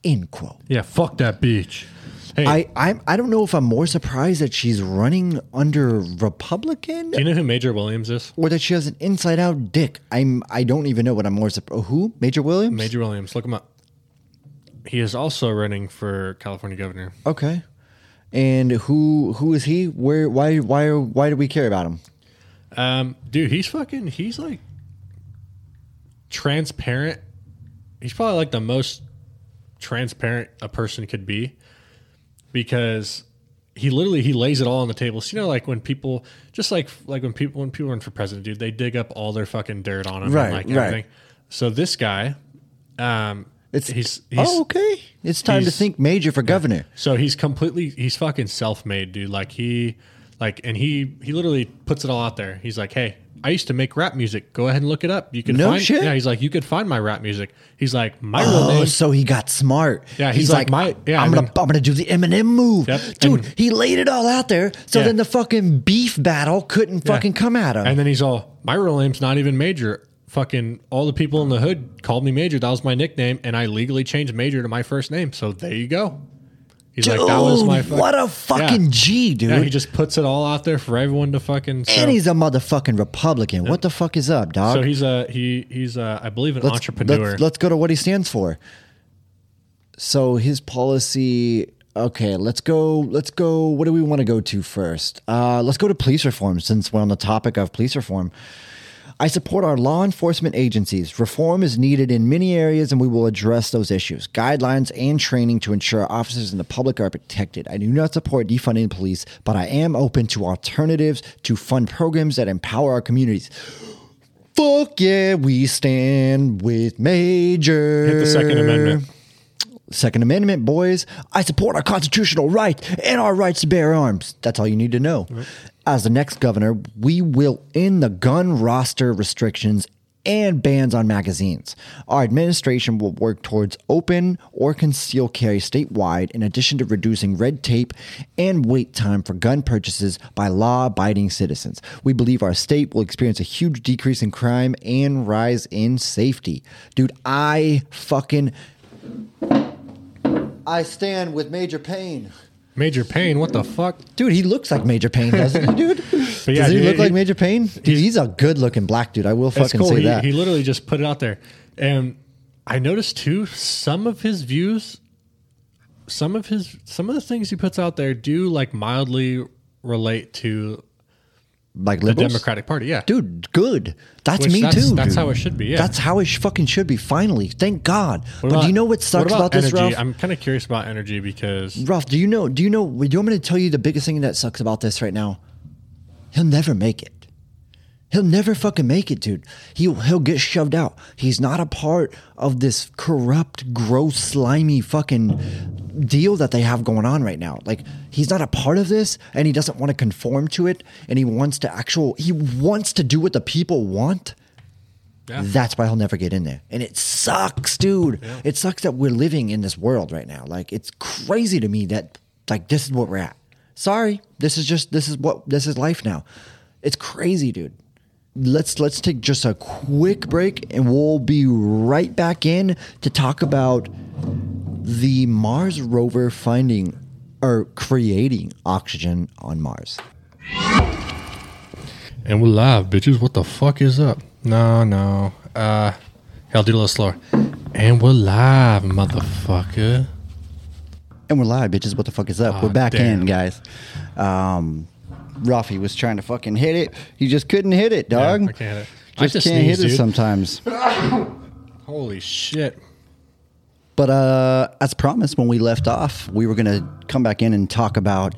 End quote. Yeah, fuck that beach. Hey. I I'm, I don't know if I'm more surprised that she's running under Republican. Do you know who Major Williams is? Or that she has an inside-out dick. I'm I don't even know what I'm more surprised. Who? Major Williams? Major Williams. Look him up. He is also running for California governor. Okay. And who who is he? Where? Why? Why? Why do we care about him? Um, dude, he's fucking. He's like transparent. He's probably like the most transparent a person could be. Because he literally he lays it all on the table. So you know, like when people just like like when people when people run for president, dude, they dig up all their fucking dirt on him, right? And like right. everything. So this guy, um, it's he's, he's oh okay. It's time to think major for governor. Yeah. So he's completely he's fucking self-made, dude. Like he like and he he literally puts it all out there. He's like, hey, I used to make rap music. Go ahead and look it up. You can no find shit. Yeah, he's like, you could find my rap music. He's like, my real name. Oh, so he got smart. Yeah, he's, he's like, like my, yeah, I'm I mean, gonna I'm gonna do the Eminem move. Yep. Dude, and he laid it all out there. So yeah. then the fucking beef battle couldn't yeah. fucking come at him. And then he's all, my real name's not even Major. Fucking all the people in the hood called me Major. That was my nickname, and I legally changed Major to my first name. So there you go. He's dude, like, that was my fuck. What a fucking yeah. G, dude. Yeah, he just puts it all out there for everyone to fucking... So. And he's a motherfucking Republican. Yeah. What the fuck is up, dog? So he's, a, he, he's a, I believe, an let's, entrepreneur. Let's, let's go to what he stands for. So his policy... Okay, let's go. Let's go. What do we want to go to first? Uh, let's go to police reform, since we're on the topic of police reform. I support our law enforcement agencies. Reform is needed in many areas, and we will address those issues. Guidelines and training to ensure officers and the public are protected. I do not support defunding police, but I am open to alternatives to fund programs that empower our communities. Fuck yeah, we stand with Major. Hit the Second Amendment. Second Amendment, boys. I support our constitutional right and our rights to bear arms. That's all you need to know. Right. As the next governor, we will end the gun roster restrictions and bans on magazines. Our administration will work towards open or concealed carry statewide, in addition to reducing red tape and wait time for gun purchases by law-abiding citizens. We believe our state will experience a huge decrease in crime and rise in safety. Dude, I fucking... I stand with Major Payne. Major Payne? What the fuck? Dude, he looks like Major Payne, doesn't he, dude? yeah, Does he dude, look he, like Major Payne? Dude, he's, he's a good-looking black dude. I will fucking cool. say he, that. He literally just put it out there. And I noticed, too, some of his views, some of his, some of the things he puts out there do, like, mildly relate to... Like liberals? The Democratic Party, yeah. Dude, good. That's Which me that's, too. That's dude. how it should be, yeah. That's how it sh- fucking should be, finally. Thank God. What but about, do you know what sucks what about, about this, Ralph? I'm kind of curious about energy because... Ralph, do you know, do you know, do you want me to tell you the biggest thing that sucks about this right now? He'll never make it. He'll never fucking make it, dude. He'll, he'll get shoved out. He's not a part of this corrupt, gross, slimy fucking... deal that they have going on right now. Like, he's not a part of this, and he doesn't want to conform to it, and he wants to actual he wants to do what the people want. Yeah. That's why he'll never get in there, and it sucks, dude. Yeah. It sucks that we're living in this world right now. Like, it's crazy to me that, like, this is what we're at. Sorry, this is just this is what this is life now. It's crazy, dude. Let's let's take just a quick break, and we'll be right back in to talk about the Mars rover finding or creating oxygen on Mars. And we're live, bitches. What the fuck is up? No, no. Uh, hell, do it a little slower. And we're live, motherfucker. And we're live, bitches. What the fuck is up? Oh, we're back damn. in, guys. Um, Ralphie was trying to fucking hit it. He just couldn't hit it, dog. Yeah, I can't hit it. Just, I just can't sneeze, hit dude. it sometimes. Holy shit. But uh, as promised, when we left off, we were going to come back in and talk about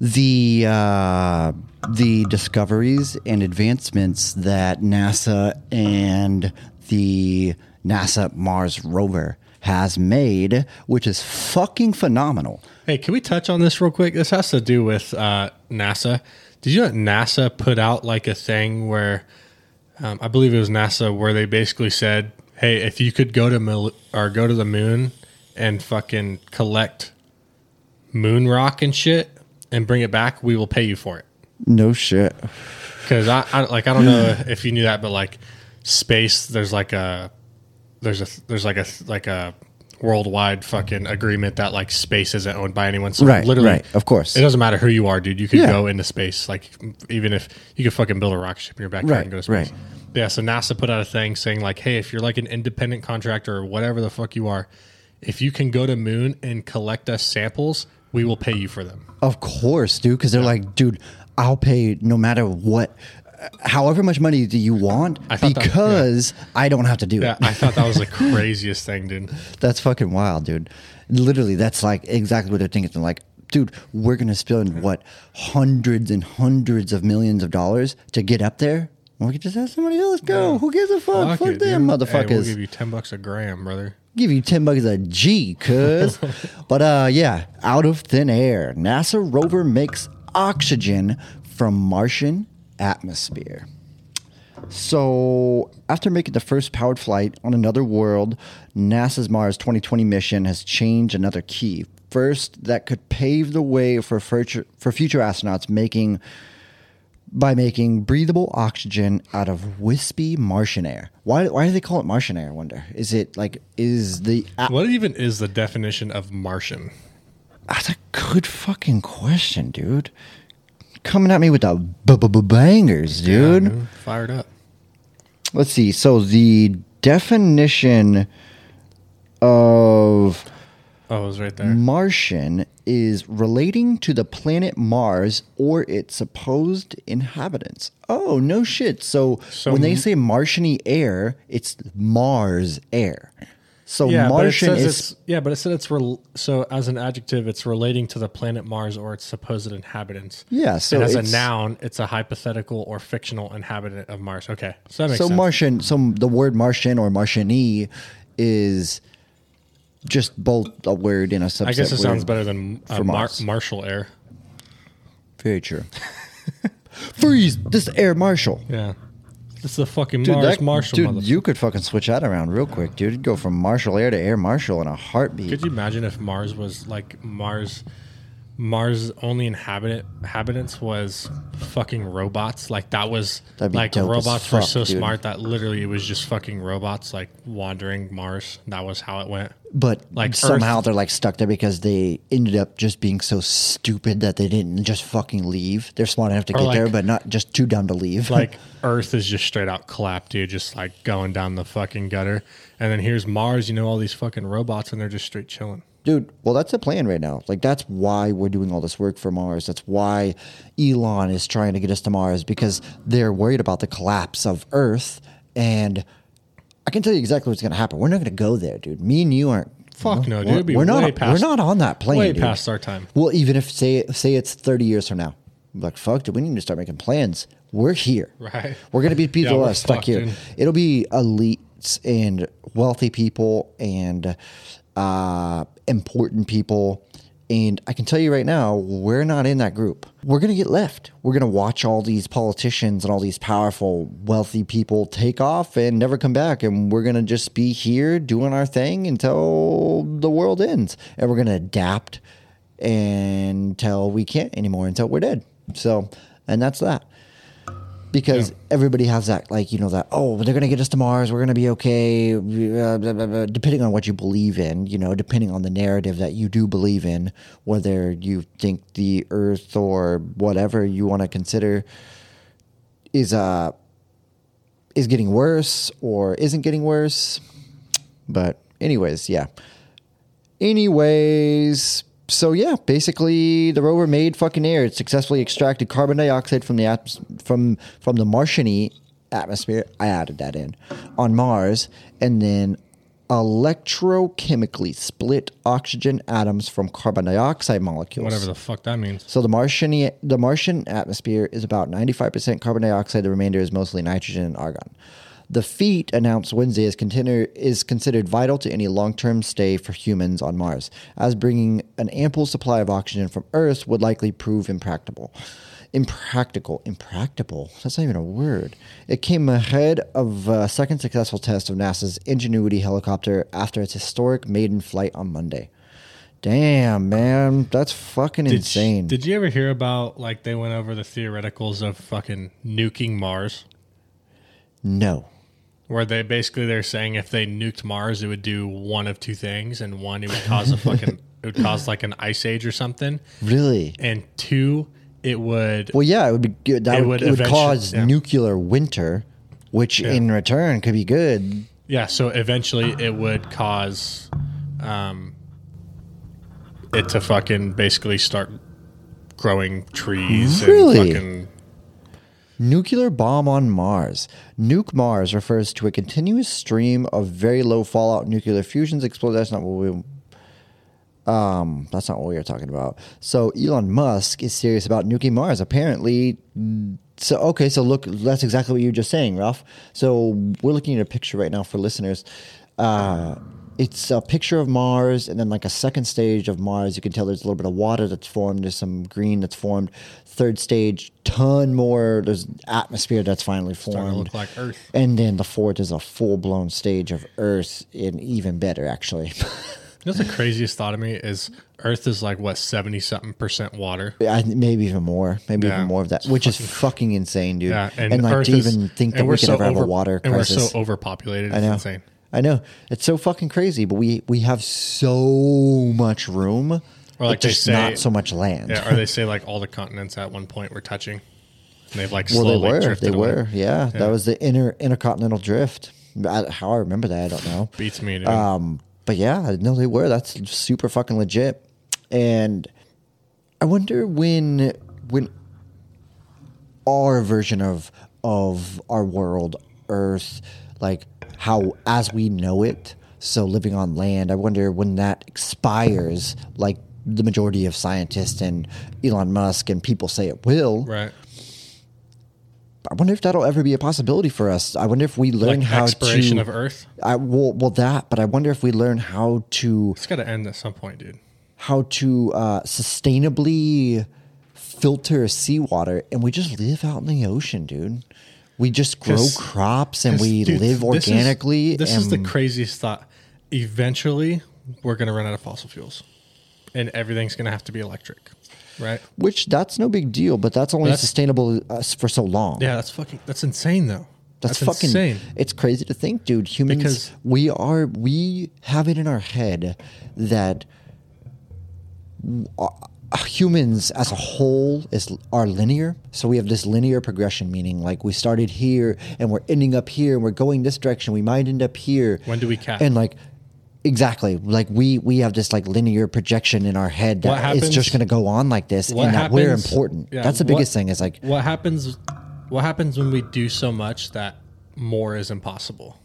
the uh, the discoveries and advancements that NASA and the NASA Mars rover has made, which is fucking phenomenal. Hey, can we touch on this real quick? This has to do with uh, NASA. Did you know that NASA put out like a thing where, um, I believe it was NASA, where they basically said, hey, if you could go to mil- or go to the moon and fucking collect moon rock and shit and bring it back, we will pay you for it. No shit. Because I, I like I don't know if you knew that, but like space, there's like a there's a there's like a like a worldwide fucking agreement that like space isn't owned by anyone. So right, literally, right, of course, it doesn't matter who you are, dude. You could yeah. go into space, like even if you could fucking build a rocket ship in your backyard right, and go to space. Right. Yeah, so NASA put out a thing saying like, hey, if you're like an independent contractor or whatever the fuck you are, if you can go to moon and collect us samples, we will pay you for them. Of course, dude, because they're yeah. like, dude, I'll pay no matter what, however much money do you want, I because that, yeah. I don't have to do yeah, it. I thought that was the craziest thing, dude. That's fucking wild, dude. Literally, that's like exactly what they're thinking. They're like, dude, we're going to spend, what, hundreds and hundreds of millions of dollars to get up there? We could just have somebody else go. Yeah. Who gives a fuck? Fuck them motherfuckers. Hey, we'll give you ten bucks a gram, brother. Give you ten bucks a G, cuz. But uh, yeah, out of thin air, NASA rover makes oxygen from Martian atmosphere. So after making the first powered flight on another world, NASA's Mars twenty twenty mission has changed another key. First, that could pave the way for future for future astronauts making. By making breathable oxygen out of wispy Martian air. Why why do they call it Martian air, I wonder? Is it like, is the... Uh, what even is the definition of Martian? That's a good fucking question, dude. Coming at me with the b-b-b-bangers, dude. Yeah, dude. Fired up. Let's see. So the definition of... Oh, it was right there. Martian is relating to the planet Mars or its supposed inhabitants. Oh, no shit. So, so when they say Martian-y air, it's Mars air. So yeah, Martian but it says is... It's, yeah, but it said it's... Re- so as an adjective, it's relating to the planet Mars or its supposed inhabitants. Yeah, so and as it's, a noun, it's a hypothetical or fictional inhabitant of Mars. Okay, so that makes so sense. So Martian... So the word Martian or Martian-y is... Just both a word in a subset. I guess it sounds better than uh, mar- martial air. Very true. Freeze! This air marshal. Yeah. This is a fucking dude, Mars that, marshal. Dude, motherfucker. You could fucking switch that around real yeah. quick, dude. It'd go from martial air to air marshal in a heartbeat. Could you imagine if Mars was like Mars... Mars' only inhabitant inhabitants was fucking robots. Like that was like robots fuck, were so dude. smart that literally it was just fucking robots like wandering Mars. That was how it went. But like somehow Earth, they're like stuck there because they ended up just being so stupid that they didn't just fucking leave. They're smart enough to get like, there, but not just too dumb to leave. Like Earth is just straight out clapped, dude. Just like going down the fucking gutter. And then here's Mars. You know all these fucking robots, and they're just straight chilling. Dude, well, that's the plan right now. Like, that's why we're doing all this work for Mars. That's why Elon is trying to get us to Mars, because they're worried about the collapse of Earth. And I can tell you exactly what's going to happen. We're not going to go there, dude. Me and you aren't. Fuck no, no dude. We're, be we're, way not, past, we're not on that plane, way dude. Way past our time. Well, even if, say, say it's thirty years from now. Like, fuck, dude, we need to start making plans. We're here. Right. We're going to be people yeah, that are stuck fucked, here. Dude. It'll be elites and wealthy people and... Uh, important people, and I can tell you right now, we're not in that group. We're going to get left. We're going to watch all these politicians and all these powerful, wealthy people take off and never come back, and we're going to just be here doing our thing until the world ends, and we're going to adapt until we can't anymore, until we're dead. So, and that's that. Because yeah. everybody has that, like, you know, that, oh, they're going to get us to Mars. We're going to be okay. Blah, blah, blah, blah. Depending on what you believe in, you know, depending on the narrative that you do believe in, whether you think the Earth or whatever you want to consider is uh is getting worse or isn't getting worse. But anyways, yeah. Anyways, so yeah, basically the rover made fucking air. It successfully extracted carbon dioxide from the atmos- from from the Martian atmosphere. I added that in on Mars, and then electrochemically split oxygen atoms from carbon dioxide molecules. Whatever the fuck that means. So the Martian the Martian atmosphere is about ninety-five percent carbon dioxide. The remainder is mostly nitrogen and argon. The feat, announced Wednesday, is, continu- is considered vital to any long-term stay for humans on Mars, as bringing an ample supply of oxygen from Earth would likely prove impractical. Impractical. Impractical? That's not even a word. It came ahead of a second successful test of NASA's Ingenuity helicopter after its historic maiden flight on Monday. Damn, man. That's fucking did insane. You, did you ever hear about, like, they went over the theoreticals of fucking nuking Mars? No. Where they basically they're saying if they nuked Mars, it would do one of two things, and one, it would cause a fucking it would cause like an ice age or something. Really? And two, it would well, yeah, it would be good. That it would, would, it would cause yeah. nuclear winter, which yeah. in return could be good. Yeah. So eventually, it would cause um, it to fucking basically start growing trees. Really? And fucking nuclear bomb on Mars. Nuke Mars refers to a continuous stream of very low fallout nuclear fusions exploding. That's not what we. Um, that's not what we were talking about. So Elon Musk is serious about nuking Mars. Apparently, so okay. So look, that's exactly what you were just saying, Ralph. So we're looking at a picture right now for listeners. Uh, it's a picture of Mars, and then like a second stage of Mars. You can tell there's a little bit of water that's formed. There's some green that's formed. Third stage, ton more. There's atmosphere that's finally formed. Starting to look like Earth. And then the fourth is a full-blown stage of Earth, and even better, actually. You know, the craziest thought of me is Earth is like, what, seventy-something percent water? Yeah, maybe even more. Maybe yeah. even more of that, which is fucking insane, dude. Yeah, and, and like Earth to is, even think that we could so ever over, have a water crisis. And we're so overpopulated. It's I know. insane. I know. It's so fucking crazy, but we, we have so much room, or like they just say, not so much land. Yeah, or they say like all the continents at one point were touching. And they've like slowly well, they were. They away. were, yeah, yeah. That was the inner intercontinental drift. I, how I remember that, I don't know. Beats me, dude. Um, but yeah, no, they were. That's super fucking legit. And I wonder when when our version of of our world, Earth, like how as we know it, so living on land, I wonder when that expires, like the majority of scientists and Elon Musk and people say it will. Right. I wonder if that'll ever be a possibility for us. I wonder if we learn like how to... Exploration of Earth? I, well, well, that, but I wonder if we learn how to... It's got to end at some point, dude. How to uh, sustainably filter seawater, and we just live out in the ocean, dude. We just grow crops, and we dude, live organically. This, is, this and, is the craziest thought. Eventually, we're going to run out of fossil fuels, and everything's going to have to be electric. Right. Which that's no big deal, but that's only that's, sustainable uh, for so long. Yeah, that's fucking that's insane though. That's, that's fucking insane. It's crazy to think, dude. Humans because we are we have it in our head that humans as a whole is are linear. So we have this linear progression, meaning like we started here and we're ending up here and we're going this direction. We might end up here. When do we cap? And like Exactly. Like we, we have this like linear projection in our head that happens, it's just going to go on like this and happens, that we're important. Yeah, That's the what, biggest thing is like what happens what happens when we do so much that more is impossible.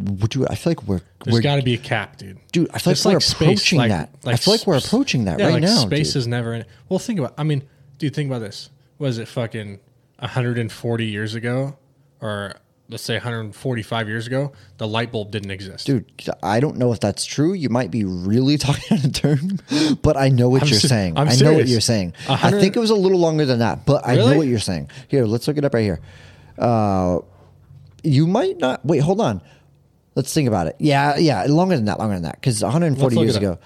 Would you, I feel like we're There's got to be a cap, dude. Dude, I feel like, like we're space, approaching like, that. Like, I feel like we're approaching that yeah, right like now. Space dude. is never in. Well, think about I mean, dude, think about this. Was it fucking one hundred forty years ago or let's say one hundred forty-five years ago, the light bulb didn't exist. Dude, I don't know if that's true. You might be really talking out of turn, but I know what I'm you're ser- saying. I'm I know serious. what you're saying. one hundred I think it was a little longer than that, but really? I know what you're saying. Here, let's look it up right here. Uh, you might not... Wait, hold on. Let's think about it. Yeah, yeah, longer than that, longer than that, because one hundred forty years ago...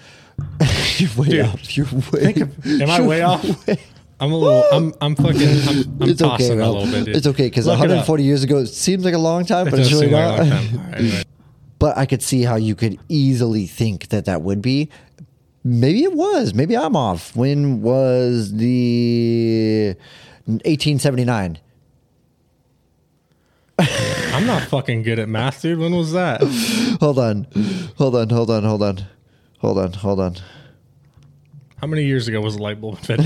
You're way Dude, off. You're way... Think of, am I way off? Way I'm a little, I'm, I'm fucking, I'm, I'm it's tossing okay, a little bit, dude. It's okay, because one hundred forty years ago, it seems like a long time, it but it's really not. Like right, right. But I could see how you could easily think that that would be. Maybe it was. Maybe I'm off. When was the eighteen seventy-nine? I'm not fucking good at math, dude. When was that? Hold on. Hold on. Hold on. Hold on. Hold on. Hold on. How many years ago was the light bulb invented?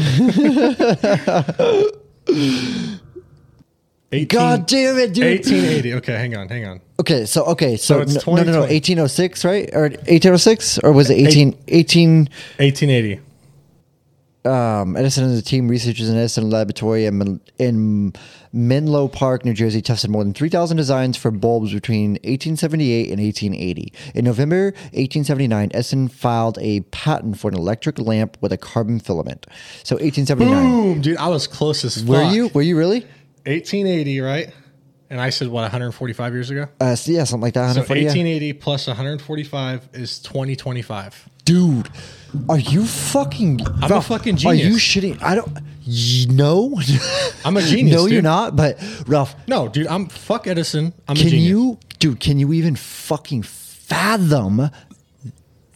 eighteen, God damn it, dude. eighteen eighty. Okay, hang on, hang on. Okay, so, okay, so, so no, no, no, eighteen oh six, right? Or eighteen oh six? Or was it eighteen, eighteen, eighteen eighty. Um, Edison and the team, researchers in Edison Laboratory in, in Menlo Park, New Jersey, tested more than three thousand designs for bulbs between eighteen seventy-eight and eighteen eighty. In November eighteen seventy-nine, Edison filed a patent for an electric lamp with a carbon filament. So eighteen seventy-nine. Boom, dude, I was close as fuck. Were you? Were you really? eighteen eighty, right? And I said, what, one hundred forty-five years ago? Uh, yeah, something like that. So eighteen eighty yeah. plus one hundred forty-five is twenty twenty-five. Dude, are you fucking... I'm bro, a fucking genius. Are you shitting... I don't... No. I'm a genius, No, dude. You're not, but Ralph... No, dude, I'm... Fuck Edison. I'm can a genius. Can you... Dude, can you even fucking fathom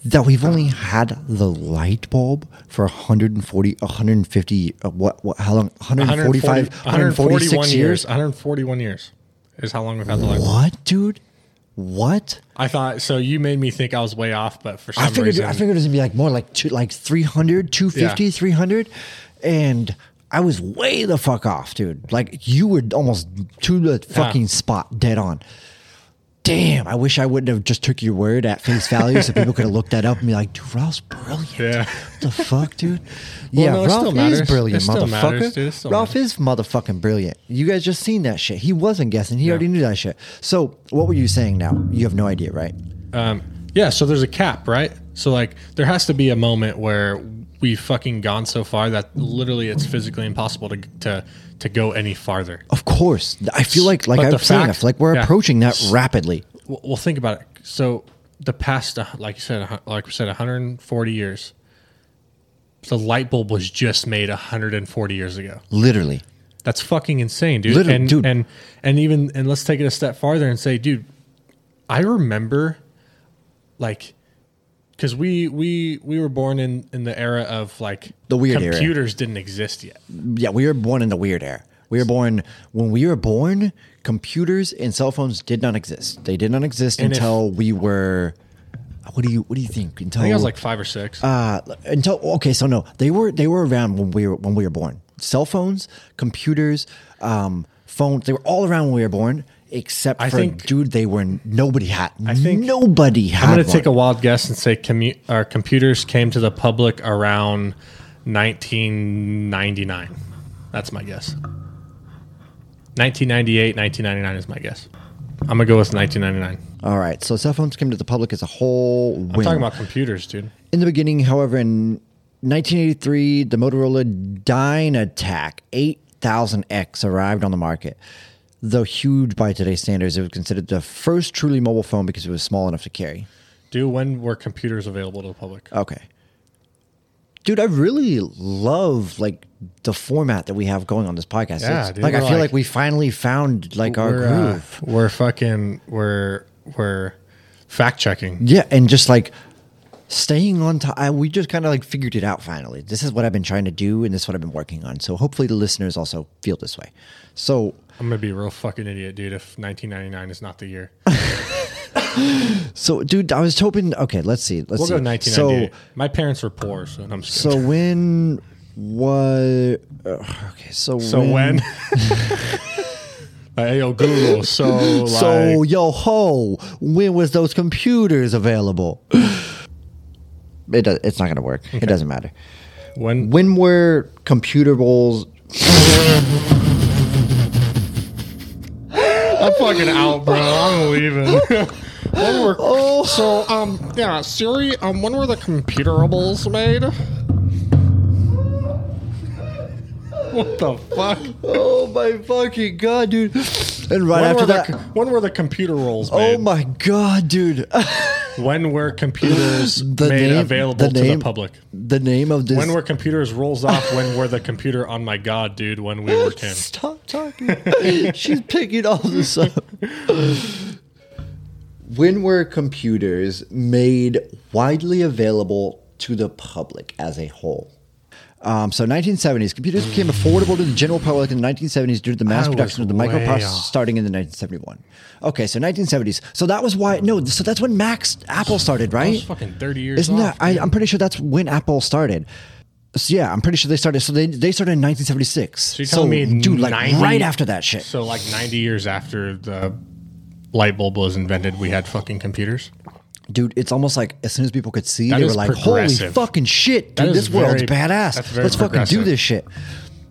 that we've only had the light bulb for one hundred forty, one hundred fifty... Uh, what? What? How long? one hundred forty-five, one hundred forty, one hundred forty-six one hundred forty-one years? one hundred forty-one years. Is how long we've had the light. What, dude? What? I thought so. You made me think I was way off, but for some I figured, reason, I figured it was gonna be like more like two, like three hundred, two fifty, yeah. three hundred, and I was way the fuck off, dude. Like you were almost to the fucking yeah. spot, dead on. Damn, I wish I wouldn't have just took your word at face value so people could have looked that up and be like, dude, Ralph's brilliant. Yeah. What the fuck, dude? Well, yeah, no, Ralph still is brilliant, it motherfucker. Matters, dude, Ralph matters. Is motherfucking brilliant. You guys just seen that shit. He wasn't guessing. He yeah. already knew that shit. So what were you saying now? You have no idea, right? Um, yeah, so there's a cap, right? So like there has to be a moment where we've fucking gone so far that literally it's physically impossible to to to go any farther. Of course. I feel like like I'm saying enough, like we're yeah. approaching that rapidly. Well, think about it. So the past, like you said, like we said, one hundred forty years, the light bulb was just made one hundred forty years ago. Literally. That's fucking insane, dude. Literally, and, dude. and and even and let's take it a step farther and say, dude, I remember like Because we, we we were born in, in the era of like the weird computers era. Didn't exist yet. Yeah, we were born in the weird era. We were born when we were born. Computers and cell phones did not exist. They did not exist and until if, we were. What do you what do you think? Until I think I was like five or six. Uh, until okay, so no, they were they were around when we were when we were born. Cell phones, computers, um, phones—they were all around when we were born. Except I for think, dude, they were nobody had. I think nobody had. I'm gonna one. take a wild guess and say commu- our computers came to the public around nineteen ninety-nine. That's my guess. nineteen ninety-eight, nineteen ninety-nine is my guess. I'm gonna go with nineteen ninety-nine. All right, so cell phones came to the public as a whole. Win. I'm talking about computers, dude. In the beginning, however, in nineteen eighty-three, the Motorola Dynatac eight thousand X arrived on the market. Though huge by today's standards, it was considered the first truly mobile phone because it was small enough to carry. Dude, when were computers available to the public? Okay. Dude, I really love like the format that we have going on this podcast. Yeah, dude, like I feel like, like we finally found like our groove. Uh, we're fucking we're we're fact checking. Yeah, and just like staying on top. We just kind of like figured it out finally. This is what I've been trying to do, and this is what I've been working on. So hopefully the listeners also feel this way. So. I'm going to be a real fucking idiot, dude, if nineteen ninety-nine is not the year. So, dude, I was hoping... Okay, let's see. Let's we'll see. Go nineteen ninety-eight. So, my parents were poor, so I'm scared. So when was... Okay, so, so when... when? Hey, yo, Google, so So, like, yo, ho, when was those computers available? It does, it's not going to work. Okay. It doesn't matter. When When were computables... I'm fucking out, bro. I'm leaving. When were, oh. So, um, yeah, Siri, um, when were the computerables made? What the fuck? Oh, my fucking God, dude. And right when after that... The, when were the computerables made? Oh, my God, dude. When were computers the made name, available the to name, the public? The name of this... When were computers rolls off? When were the computer on my God, dude, when we were ten? Stop talking. She's picking all this up. When were computers made widely available to the public as a whole? Um, so nineteen seventies, computers became affordable to the general public in the nineteen seventies due to the mass I production of the microprocessor starting in the nineteen seventy-one. Okay, so nineteen seventies. So that was why, no, so that's when Macs, Apple started, right? That was fucking thirty years Isn't off, that, I, I'm pretty sure that's when Apple started. So yeah, I'm pretty sure they started, so they they started in nineteen seventy-six. So you're telling so, me, dude, like ninety, right after that shit. So like ninety years after the light bulb was invented, we had fucking computers? Dude, it's almost like as soon as people could see, that they were like, holy fucking shit, dude, this world's badass. Let's fucking do this shit.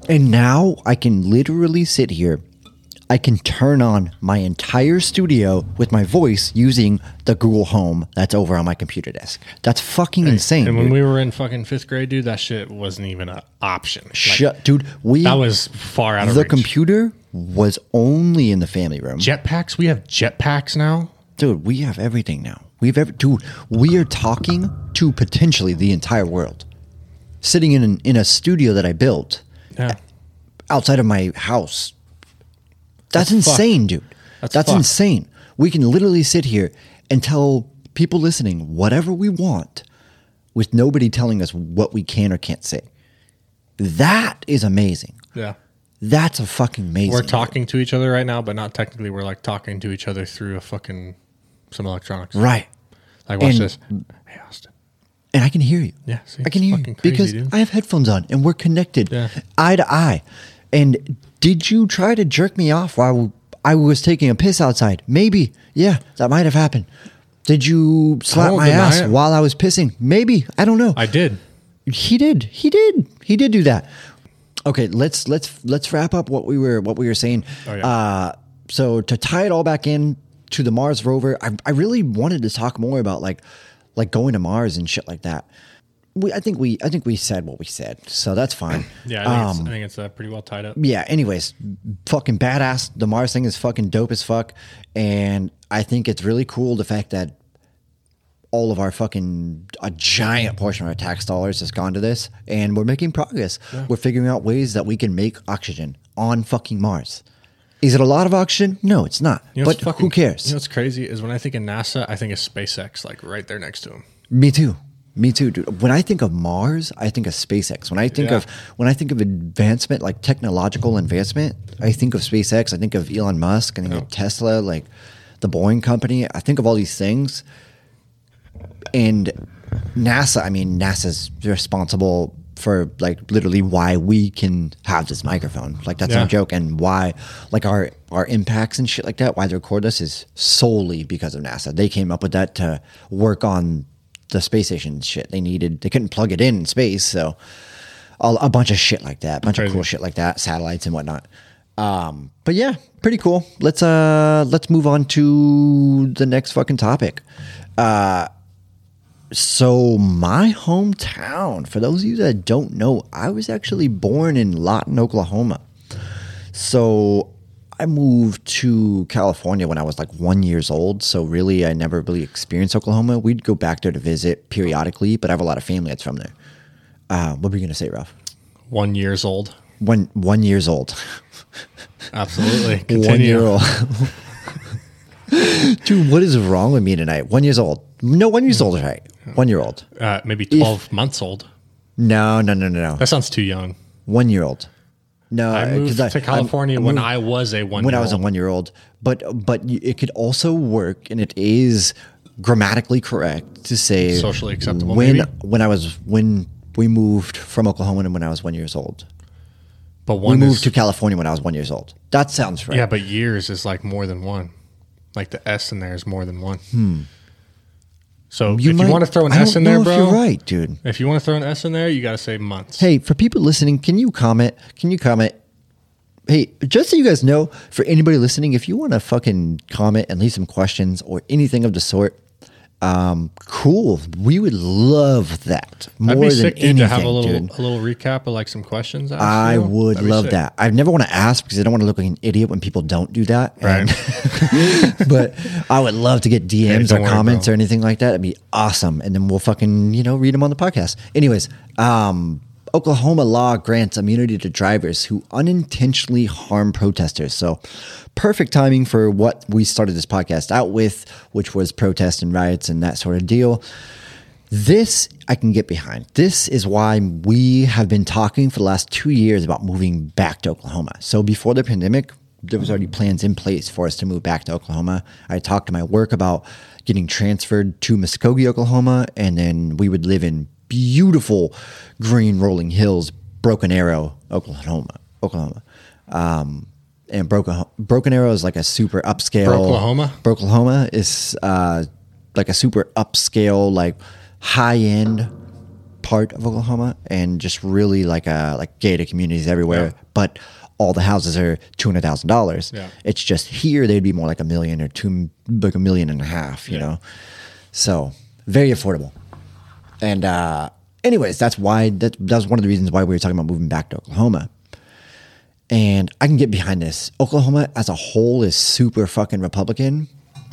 And now I can literally sit here. I can turn on my entire studio with my voice using the Google Home that's over on my computer desk. That's fucking insane. And when dude. we were in fucking fifth grade, dude, that shit wasn't even an option. Like, Shut, dude. We that was far out of the reach. The computer was only in the family room. Jetpacks. We have jetpacks now, dude. We have everything now. We've ever, dude. We are talking to potentially the entire world, sitting in an, in a studio that I built yeah. outside of my house. That's, That's insane, fuck. dude. That's, That's insane. We can literally sit here and tell people listening whatever we want with nobody telling us what we can or can't say. That is amazing. Yeah. That's a fucking amazing. We're talking dude. to each other right now, but not technically. We're like talking to each other through a fucking some electronics. Right. Like, watch and, this. Hey, Austin. And I can hear you. Yeah. See, I can hear you crazy, because dude. I have headphones on and we're connected yeah. eye to eye. And did you try to jerk me off while I was taking a piss outside? Maybe. Yeah, that might have happened. Did you slap my ass it. while I was pissing? Maybe. I don't know. I did. He did. He did. He did do that. Okay, let's let's let's wrap up what we were what we were saying. Oh, yeah. Uh, so to tie it all back in to the Mars rover, I, I really wanted to talk more about like like going to Mars and shit like that. We, I think we, I think we said what we said, so that's fine. Yeah, I think um, it's, I think it's uh, pretty well tied up. Yeah. Anyways, fucking badass. The Mars thing is fucking dope as fuck, and I think it's really cool the fact that all of our fucking a giant portion of our tax dollars has gone to this, and we're making progress. Yeah. We're figuring out ways that we can make oxygen on fucking Mars. Is it a lot of oxygen? No, it's not. You know, but fucking, who cares? You know what's crazy is when I think of NASA, I think of SpaceX, like right there next to him. Me too. Me too, dude. When I think of Mars, I think of SpaceX. When I think yeah. of when I think of advancement, like technological advancement, I think of SpaceX. I think of Elon Musk. I think oh. of Tesla, like the Boeing company. I think of all these things. And NASA, I mean, NASA's responsible for like literally why we can have this microphone. Like that's yeah. no joke. And why like our, our impacts and shit like that, why they record us is solely because of NASA. They came up with that to work on the space station shit they needed. They couldn't plug it in, in space, so a, a bunch of shit like that, a bunch Crazy. of cool shit like that, satellites and whatnot. Um, but yeah, pretty cool. Let's uh, let's move on to the next fucking topic. Uh, so my hometown, for those of you that don't know, I was actually born in Lawton, Oklahoma. So I moved to California when I was like one years old. So really, I never really experienced Oklahoma. We'd go back there to visit periodically, but I have a lot of family that's from there. Uh, what were you going to say, Ralph? One years old. One, one years old. Absolutely. Continue. One year old. Dude, what is wrong with me tonight? One years old. No, one years old, right? One year old. Uh, maybe twelve if, months old. No, no, no, no, no. That sounds too young. One year old. No, I moved I, to California I, I moved, when I was a one-year-old. When I was a one-year-old. But but it could also work, and it is grammatically correct to say socially acceptable. When maybe? when I was when we moved from Oklahoma and when I was one years old. But one we moved is, to California when I was one years old. That sounds right. Yeah, but years is like more than one. Like the S in there is more than one. Hmm. So you if might, you want to throw an S in there, bro, you're right, dude. If you want to throw an S in there, you got to say months. Hey, for people listening, can you comment? Can you comment? Hey, just so you guys know, for anybody listening, if you want to fucking comment and leave some questions or anything of the sort, um, cool. We would love that more That'd be sick, than dude, anything. To have a little, dude. a little recap of like some questions. I would That'd love that. I never want to ask because I don't want to look like an idiot when people don't do that. Right. And, but I would love to get D Ms hey, or worry, comments bro. or anything like that. It'd be awesome. And then we'll fucking, you know, read them on the podcast. Anyways, um, Oklahoma law grants immunity to drivers who unintentionally harm protesters. So perfect timing for what we started this podcast out with, which was protests and riots and that sort of deal. This I can get behind. This is why we have been talking for the last two years about moving back to Oklahoma. So before the pandemic, there was already plans in place for us to move back to Oklahoma. I talked to my work about getting transferred to Muskogee, Oklahoma, and then we would live in beautiful green rolling hills, Broken Arrow, Oklahoma. Oklahoma. Um, and Broken Broken Arrow is like a super upscale. Broklahoma? Broklahoma is uh, like a super upscale, like high-end part of Oklahoma, and just really like a like gated communities everywhere. Yeah. But all the houses are two hundred thousand dollars. Yeah. It's just here, they'd be more like a million or two, like a million and a half, you yeah. know? So very affordable. And uh, anyways, that's why, that, that was one of the reasons why we were talking about moving back to Oklahoma. And I can get behind this. Oklahoma as a whole is super fucking Republican,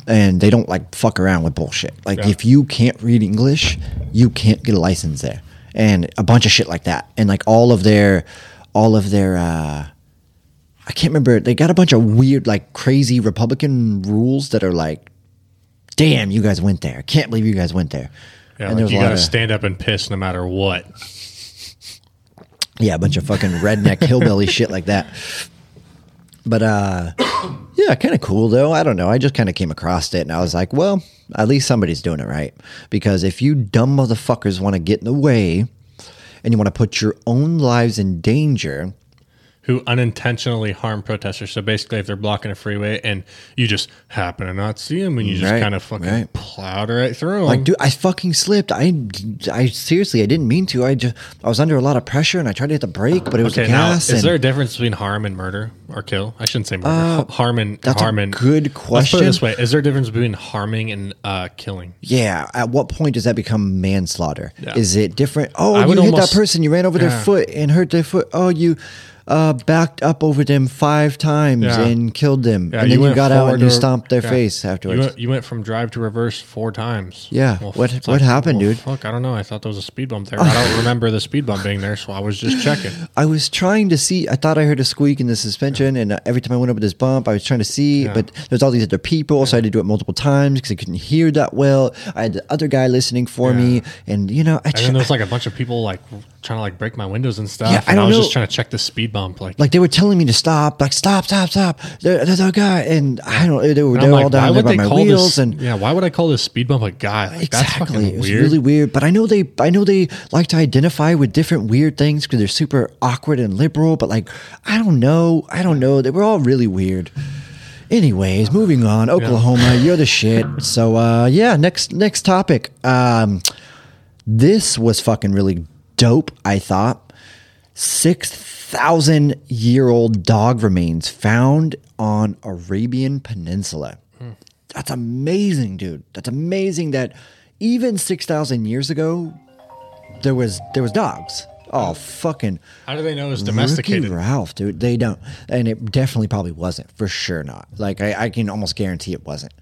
and they don't like fuck around with bullshit. Like yeah. if you can't read English, you can't get a license there. And a bunch of shit like that. And like all of their, all of their, uh, I can't remember. They got a bunch of weird, like crazy Republican rules that are like, damn, you guys went there. Can't believe you guys went there. Yeah, and like you got to stand up and piss no matter what. Yeah, a bunch of fucking redneck hillbilly shit like that. But uh, yeah, kind of cool though. I don't know. I just kind of came across it and I was like, well, at least somebody's doing it right. Because if you dumb motherfuckers want to get in the way and you want to put your own lives in danger... Who unintentionally harm protesters. So basically, if they're blocking a freeway and you just happen to not see them and you just right, kind of fucking right. plowed right through them. Like, dude, I fucking slipped. I, I seriously, I didn't mean to. I just, I was under a lot of pressure and I tried to hit the brake, but it was okay, gas. Now, is and, there a difference between harm and murder or kill? I shouldn't say murder. Uh, harm and that's harm a and, good question. Let's put it this way: is there a difference between harming and uh, killing? Yeah. At what point does that become manslaughter? Yeah. Is it different? Oh, I you hit almost, that person. You ran over yeah. their foot and hurt their foot. Oh, you. Uh, backed up over them five times yeah. and killed them. Yeah, and then you, you got out and you stomped their yeah. face afterwards. You went, you went from drive to reverse four times. Yeah. Well, what what like, happened, well, dude? Fuck, I don't know. I thought there was a speed bump there. I don't remember the speed bump being there, so I was just checking. I was trying to see. I thought I heard a squeak in the suspension, yeah. and every time I went over this bump, I was trying to see, yeah. but there's all these other people, yeah. so I had to do it multiple times because I couldn't hear that well. I had the other guy listening for yeah. me, and you know. I and tr- then there's like a bunch of people like trying to like break my windows and stuff, yeah, and I, I was know. just trying to check the speed bump, like, like they were telling me to stop, like stop, stop, stop. There's a guy, and I don't. They were, they were like, all down there by my wheels, this, and yeah, why would I call this speed bump a guy? Like, exactly, that's it was weird. really weird. But I know they, I know they like to identify with different weird things because they're super awkward and liberal. But like, I don't know, I don't know. They were all really weird. Anyways, moving on. Oklahoma, yeah. you're the shit. So uh, yeah, next next topic. Um, this was fucking really dope. I thought sixth. thousand year old dog remains found on Arabian Peninsula. Mm. That's amazing, dude. That's amazing that even six thousand years ago there was there was dogs. Oh, fucking. How do they know it was domesticated? Ricky Ralph, dude. They don't. And it definitely probably wasn't. For sure not. Like I, I can almost guarantee it wasn't.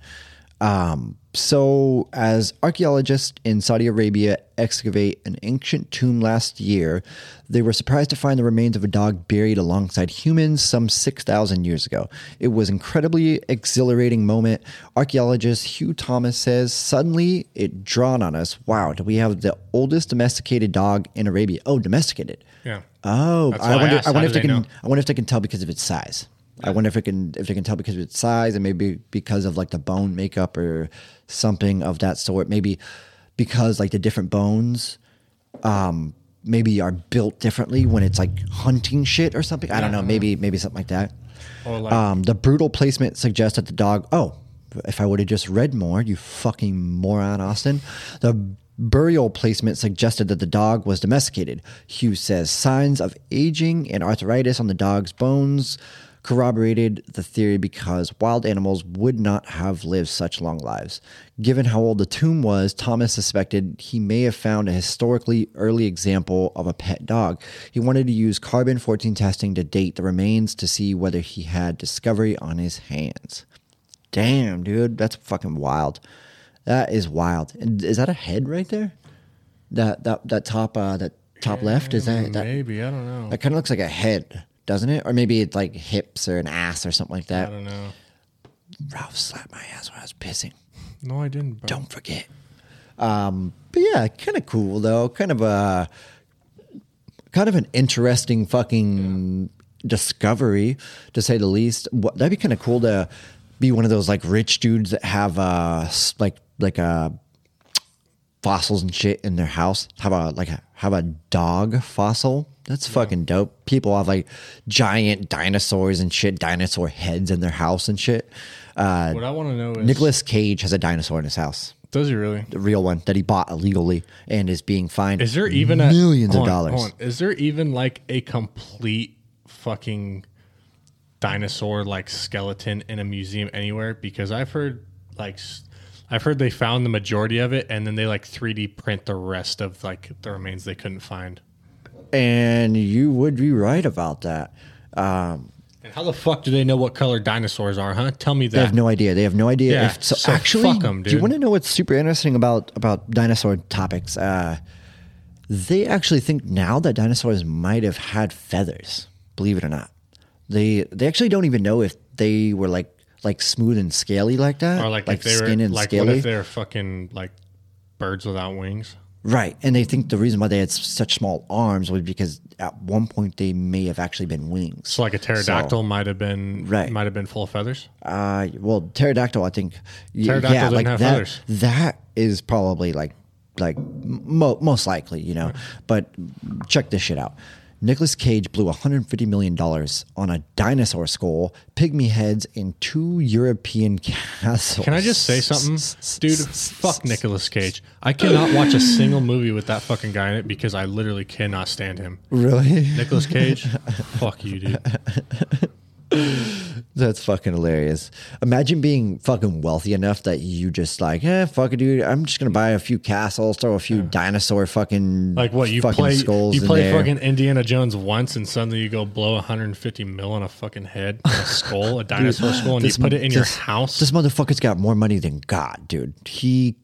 Um, so as archaeologists in Saudi Arabia excavate an ancient tomb last year, they were surprised to find the remains of a dog buried alongside humans some six thousand years ago. It was an incredibly exhilarating moment. Archaeologist Hugh Thomas says, suddenly it dawned on us, wow, do we have the oldest domesticated dog in Arabia? Oh, domesticated. Yeah. Oh, I wonder, I, I wonder if they, they can, know? I wonder if they can tell because of its size. I wonder if it can if they can tell because of its size and maybe because of like the bone makeup or something of that sort. Maybe because like the different bones um, maybe are built differently when it's like hunting shit or something. I yeah. don't know. Maybe maybe something like that. Or like, um, the brutal placement suggests that the dog. Oh, if I would have just read more, you fucking moron, Austin. The burial placement suggested that the dog was domesticated. Hughes says signs of aging and arthritis on the dog's bones corroborated the theory because wild animals would not have lived such long lives. Given how old the tomb was, Thomas suspected he may have found a historically early example of a pet dog. He wanted to use carbon fourteen testing to date the remains to see whether he had discovery on his hands. Damn, dude, that's fucking wild. That is wild. And is that a head right there? That that that top uh, that top yeah, left is that, that maybe I don't know. That kind of looks like a head. Doesn't it? Or maybe it's like hips or an ass or something like that. I don't know. Ralph slapped my ass when I was pissing. No, I didn't. Bro. Don't forget. Um, but yeah, kind of cool though. Kind of a, kind of an interesting fucking yeah. discovery, to say the least. What, that'd be kind of cool to be one of those like rich dudes that have uh like like a fossils and shit in their house. Have a like a, have a dog fossil. That's yeah. fucking dope. People have like giant dinosaurs and shit, dinosaur heads in their house and shit. Uh, what I want to know is Nicolas Cage has a dinosaur in his house. Does he really? The real one that he bought illegally and is being fined. Is there even millions a, of on, dollars? On. Is there even like a complete fucking dinosaur like skeleton in a museum anywhere? Because I've heard like I've heard they found the majority of it and then they like three D print the rest of like the remains they couldn't find. And you would be right about that. Um, and how the fuck do they know what color dinosaurs are, huh? Tell me that. They have no idea. They have no idea. Yeah, if, so, so actually, fuck them, dude. Do you want to know what's super interesting about, about dinosaur topics? Uh, they actually think now that dinosaurs might have had feathers, believe it or not. They they actually don't even know if they were like like smooth and scaly like that. Or like, like if they skin were, and like scaly. What if they're fucking like birds without wings? Right, and they think the reason why they had such small arms was because at one point they may have actually been wings. So, like a pterodactyl so, might have been right. might have been full of feathers. Uh, well, pterodactyl, I think, pterodactyl yeah, didn't like have that, feathers. That is probably like like mo- most likely, you know. Right. But check this shit out. Nicolas Cage blew one hundred fifty million dollars on a dinosaur skull, pygmy heads, and two European castles. Can I just say something? Dude, fuck Nicolas Cage. I cannot watch a single movie with that fucking guy in it because I literally cannot stand him. Really? Nicolas Cage? Fuck you, dude. That's fucking hilarious. Imagine being fucking wealthy enough that you just like, eh, fuck it, dude. I'm just gonna buy a few castles, throw a few yeah. dinosaur fucking like what you fucking play. Skulls you play in there. Fucking Indiana Jones once, and suddenly you go blow one hundred fifty mil on a fucking head, on a skull, a dinosaur dude, skull, and this, you put it in this, your house. This motherfucker's got more money than God, dude. He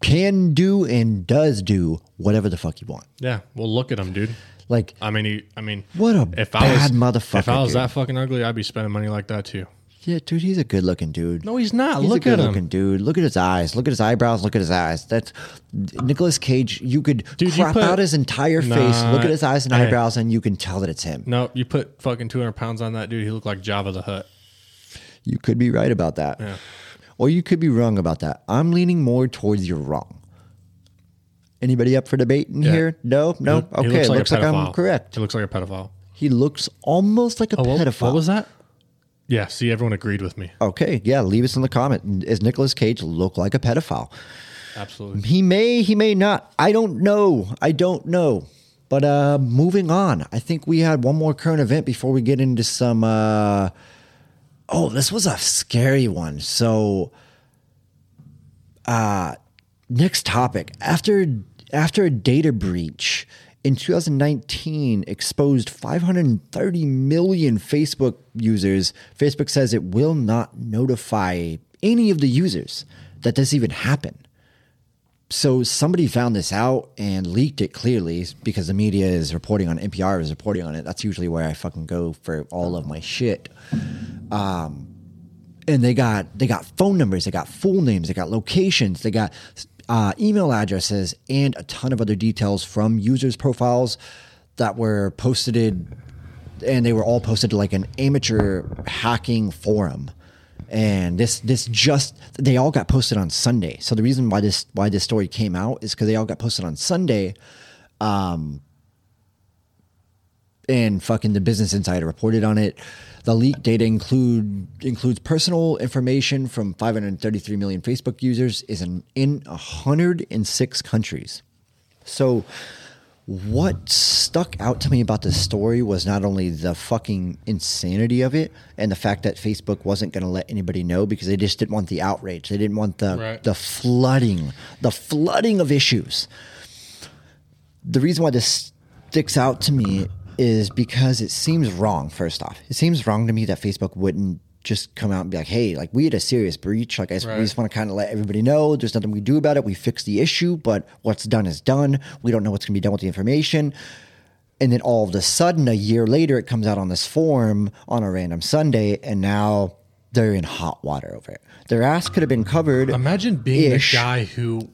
can do and does do whatever the fuck you want. Yeah, well, look at him, dude. Like, I mean, he, I mean, what a if bad I was, motherfucker. If I was dude. that fucking ugly, I'd be spending money like that too. Yeah, dude, he's a good looking dude. No, he's not. He's look a good at him. Looking dude. Look at his eyes. Look at his eyebrows. Look at his eyes. That's Nicolas Cage. You could dude, crop you put, out his entire nah, face, look at his eyes and hey, eyebrows, and you can tell that it's him. No, you put fucking two hundred pounds on that dude. He looked like Jabba the Hutt. You could be right about that. Yeah. Or you could be wrong about that. I'm leaning more towards you're wrong. Anybody up for debate in yeah. here? No? No? He, okay, he looks like, looks like I'm correct. He looks like a pedophile. He looks almost like a oh, well, pedophile. What was that? Yeah, see, everyone agreed with me. Okay, yeah, leave us in the comment. Does Nicolas Cage look like a pedophile? Absolutely. He may, he may not. I don't know. I don't know. But uh, moving on, I think we had one more current event before we get into some... Uh, oh, this was a scary one. So, uh, next topic. After... After a data breach in two thousand nineteen exposed five hundred thirty million Facebook users, Facebook says it will not notify any of the users that this even happened. So somebody found this out and leaked it clearly because the media is reporting on it. N P R is reporting on it. That's usually where I fucking go for all of my shit. Um, and they got they got phone numbers. They got full names. They got locations. They got... Uh, email addresses, and a ton of other details from users' profiles that were posted, and they were all posted to like an amateur hacking forum. And this this just, they all got posted on Sunday. So the reason why this why this story came out is because they all got posted on Sunday. Um, and fucking the Business Insider reported on it. The leaked data include includes personal information from five hundred thirty-three million Facebook users is in, in one hundred six countries. So what stuck out to me about this story was not only the fucking insanity of it and the fact that Facebook wasn't going to let anybody know because they just didn't want the outrage. They didn't want the right. the flooding, the flooding of issues. The reason why this sticks out to me is because it seems wrong, first off. It seems wrong to me that Facebook wouldn't just come out and be like, hey, like we had a serious breach. Like I just, right. we just want to kind of let everybody know there's nothing we do about it. We fixed the issue, but what's done is done. We don't know what's going to be done with the information. And then all of a sudden, a year later, it comes out on this form on a random Sunday, and now they're in hot water over it. Their ass could have been covered. Imagine being the guy who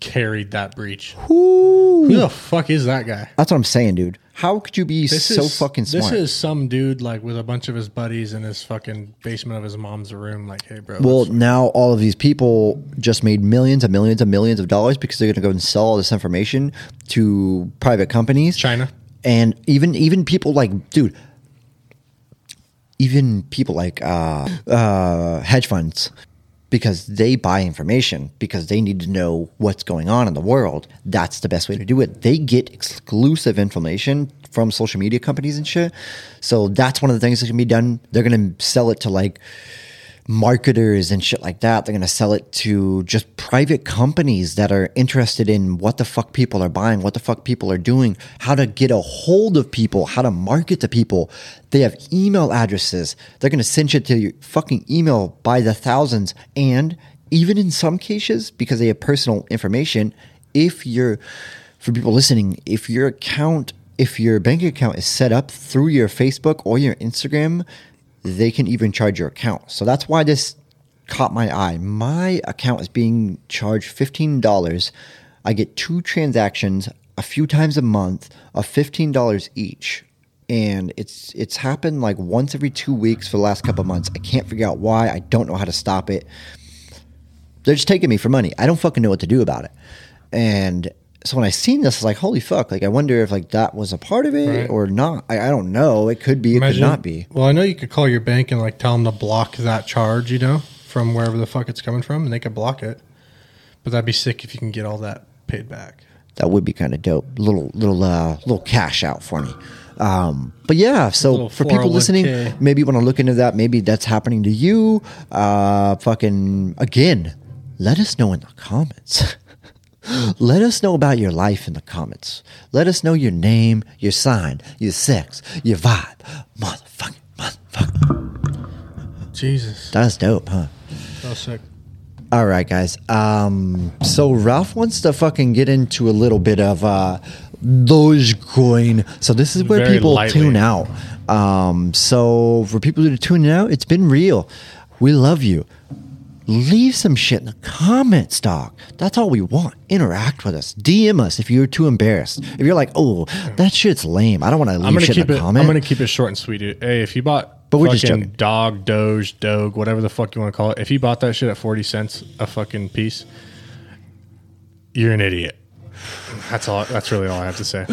carried that breach. Who, Who the fuck is that guy? That's what I'm saying, dude. How could you be this so is, fucking smart? This is some dude like with a bunch of his buddies in his fucking basement of his mom's room. Like, hey, bro. Well, now all of these people just made millions and millions and millions of dollars because they're going to go and sell all this information to private companies. China. And even even people like, dude, even people like uh, uh, hedge funds, because they buy information because they need to know what's going on in the world. That's the best way to do it. They get exclusive information from social media companies and shit. So that's one of the things that can be done. They're going to sell it to like marketers and shit like that. They're going to sell it to just private companies that are interested in what the fuck people are buying, what the fuck people are doing, how to get a hold of people, how to market to people. They have email addresses. They're going to send shit to your fucking email by the thousands. And even in some cases, because they have personal information, if you're, for people listening, if your account, if your bank account is set up through your Facebook or your Instagram, they can even charge your account. So that's why this caught my eye. My account is being charged fifteen dollars. I get two transactions a few times a month of fifteen dollars each. And it's it's happened like once every two weeks for the last couple of months. I can't figure out why. I don't know how to stop it. They're just taking me for money. I don't fucking know what to do about it. And so when I seen this, I was like, holy fuck. Like, I wonder if like that was a part of it right. or not. I, I don't know. It could be. It Imagine, could not be. Well, I know you could call your bank and like tell them to block that charge, you know, from wherever the fuck it's coming from, and they could block it. But that'd be sick if you can get all that paid back. That would be kind of dope. Little, little, uh, little cash out for me. Um, but yeah, so for people listening, K. maybe you want to look into that. Maybe that's happening to you. Uh, fucking again, let us know in the comments. Let us know about your life in the comments. Let us know your name, your sign, your sex, your vibe. Motherfucking, motherfucking. Jesus. That was dope, huh? That was sick. All right, guys. Um, so Ralph wants to fucking get into a little bit of uh, Dogecoin. So this is where Very people lightly. tune out. Um, so for people who tune out, it's been real. We love you. Leave some shit in the comments, dog. That's all we want. Interact with us. D M us if you're too embarrassed. If you're like, oh, that shit's lame, I don't want to leave shit in the comment. I'm going to keep it short and sweet, dude. Hey, if you bought but we're fucking just dog, doge, dog, whatever the fuck you want to call it, if you bought that shit at forty cents a fucking piece, you're an idiot. That's all. That's really all I have to say.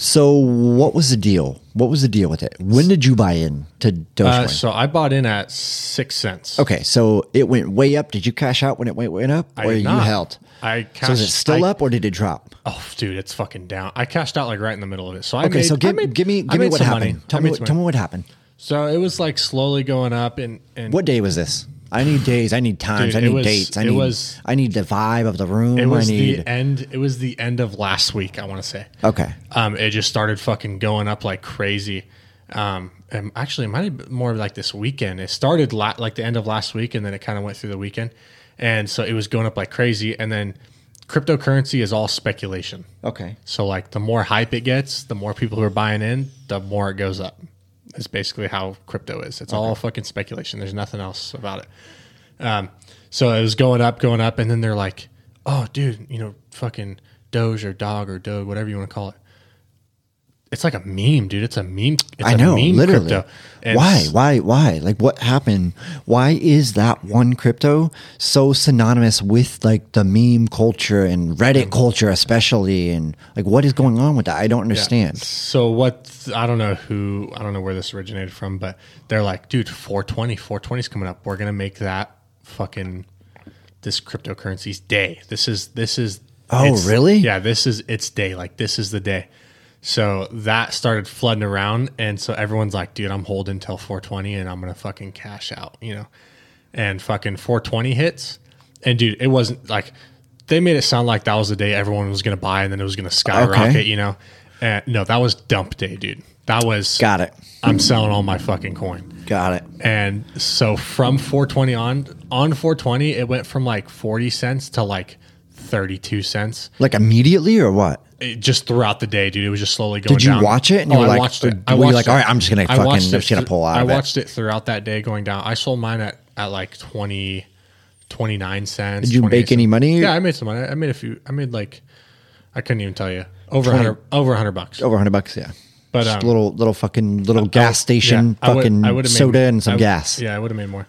So what was the deal? What was the deal with it? When did you buy in to Dogecoin? Uh, so I bought in at six cents. Okay, so it went way up. Did you cash out when it went, went up? Or I did not. You held? I cashed. So is it still I, up or did it drop? Oh, dude, it's fucking down. I cashed out like right in the middle of it. So I okay, made, so give, I made, give me, give I me what happened. Money. Tell I me, what, tell me what happened. So it was like slowly going up. And, and what day was this? I need days. I need times. Dude, I need was, dates. I need. Was, I need the vibe of the room. It was I need. the end. It was the end of last week, I want to say. Okay. Um, it just started fucking going up like crazy. Um, and actually, it might have been more like this weekend. It started la- like the end of last week, and then it kind of went through the weekend, and so it was going up like crazy. And then cryptocurrency is all speculation. Okay. So like the more hype it gets, the more people who are buying in, the more it goes up. Is basically how crypto is. It's okay. all fucking speculation. There's nothing else about it. Um, so it was going up, going up, and then they're like, oh, dude, you know, fucking Doge or Dog or Doge, whatever you want to call it. It's like a meme, dude. It's a meme. It's I know, a meme literally. Crypto. Why? Why? Why? Like, what happened? Why is that one crypto so synonymous with like the meme culture and Reddit culture, especially? And like, what is going on with that? I don't understand. Yeah. So what? I don't know who. I don't know where this originated from, but they're like, dude, four twenty, four twenty is coming up. We're gonna make that fucking this cryptocurrency's day. This is this is. Oh, really? Yeah. This is its day. Like, this is the day. So that started flooding around, and so everyone's like, dude, I'm holding till four twenty, and I'm going to fucking cash out, you know? And fucking four twenty hits, and dude, it wasn't like, they made it sound like that was the day everyone was going to buy, and then it was going to skyrocket, okay. you know? And no, that was dump day, dude. That was... Got it. I'm selling all my fucking coin. Got it. And so from four twenty on, on four twenty, it went from like forty cents to like thirty-two cents. Like immediately or what? It just throughout the day, dude, it was just slowly going down. Did you down. watch it? And oh, you were I like, watched it. I were watched you like, all right, I'm just going to fucking, I'm just going to pull out I of it. I watched it throughout that day going down. I sold mine at, at like 20, twenty-nine cents. Did you make any money? Yeah, I made some money. I made a few. I made like, I couldn't even tell you. Over one hundred, over one hundred bucks. Over one hundred bucks, yeah. But Just um, little, little fucking, little I, gas station, yeah, fucking I would, I soda made, and some I, gas. Yeah, I would have made more.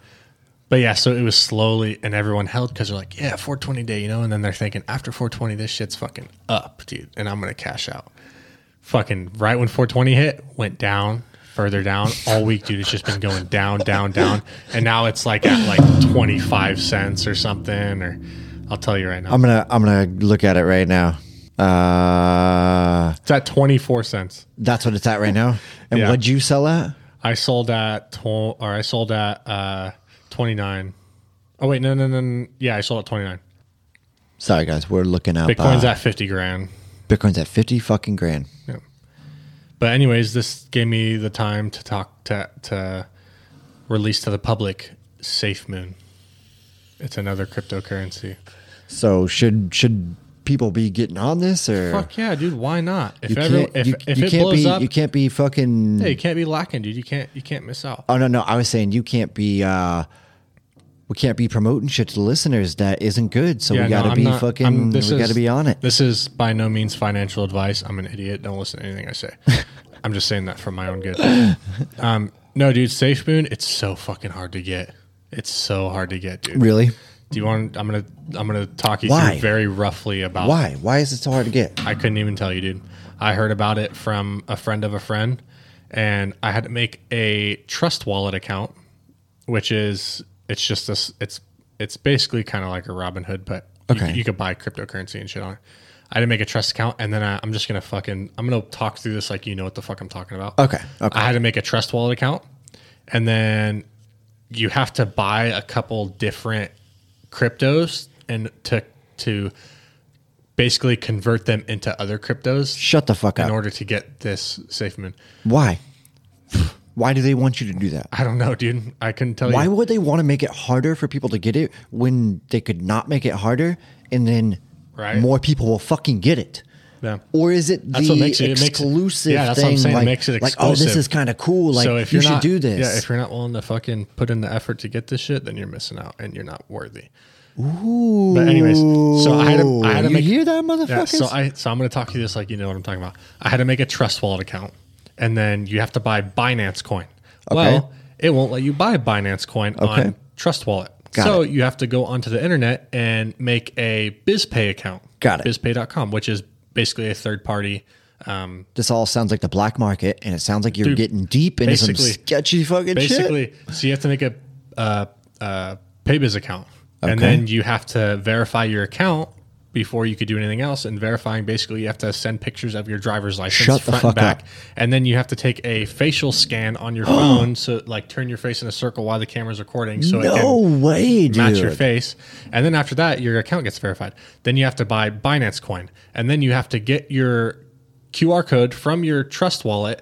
But yeah, so it was slowly, and everyone held because they're like, yeah, four twenty day, you know? And then they're thinking, after four twenty, this shit's fucking up, dude. And I'm going to cash out. Fucking right when four twenty hit, went down, further down. All week, dude, it's just been going down, down, down. And now it's like at like twenty-five cents or something, or I'll tell you right now. I'm going to I'm gonna look at it right now. Uh, it's at twenty-four cents. That's what it's at right now? And yeah. What'd you sell at? I sold at, tw- or I sold at, uh, twenty-nine. Oh wait, no, no, no. Yeah, I sold at twenty-nine. Sorry guys, we're looking up. Bitcoin's uh, at fifty grand. Bitcoin's at fifty fucking grand. Yeah. But anyways, this gave me the time to talk to to release to the public SafeMoon. It's another cryptocurrency. So should should people be getting on this or? Fuck yeah, dude. Why not? If everyone, if, you, if you it can't blows be, up, you can't be fucking. Yeah, you can't be lacking, dude. You can't you can't miss out. Oh no no, I was saying you can't be. Uh, We can't be promoting shit to the listeners that isn't good. So yeah, we got to no, be not, fucking, I'm, we got to be on it. This is by no means financial advice. I'm an idiot. Don't listen to anything I say. I'm just saying that for my own good. Um, no, dude, SafeMoon, it's so fucking hard to get. It's so hard to get, dude. Really? Do you want, I'm going to, I'm going to talk you Why? through very roughly about Why? Why is it so hard to get? I couldn't even tell you, dude. I heard about it from a friend of a friend and I had to make a Trust Wallet account, which is, It's just this. It's it's basically kind of like a Robinhood, but okay. you, you could buy cryptocurrency and shit on it. I had to make a trust account, and then I, I'm just gonna fucking I'm gonna talk through this like you know what the fuck I'm talking about. Okay. Okay. I had to make a Trust Wallet account, and then you have to buy a couple different cryptos and to to basically convert them into other cryptos. Shut the fuck up. In order to get this SafeMoon. Why? Why do they want you to do that? I don't know, dude. I couldn't tell you. Why would they want to make it harder for people to get it when they could not make it harder and then right. more people will fucking get it? Yeah. Or is it the exclusive thing? Like, oh, this is kind of cool. Like, so if you should not, do this. Yeah, if you're not willing to fucking put in the effort to get this shit, then you're missing out and you're not worthy. Ooh. But anyways, so I had to, I had to you make... You hear that, motherfuckers? Yeah, so, I, so I'm going to talk to you this like you know what I'm talking about. I had to make a Trust Wallet account. And then you have to buy Binance coin. Okay. Well, it won't let you buy Binance coin okay. on Trust Wallet. Got so it. You have to go onto the internet and make a BizPay account. Got it. BizPay dot com, which is basically a third party. Um, this all sounds like the black market, and it sounds like you're dude, getting deep into some sketchy fucking basically, shit. Basically, so you have to make a uh, uh, PayBis account, okay. and then you have to verify your account before you could do anything else, and verifying basically you have to send pictures of your driver's license Shut front the fuck and back, up. And then you have to take a facial scan on your phone, so like turn your face in a circle while the camera's recording, so no it can way, match dude. your face. And then after that, your account gets verified. Then you have to buy Binance coin, and then you have to get your Q R code from your Trust Wallet,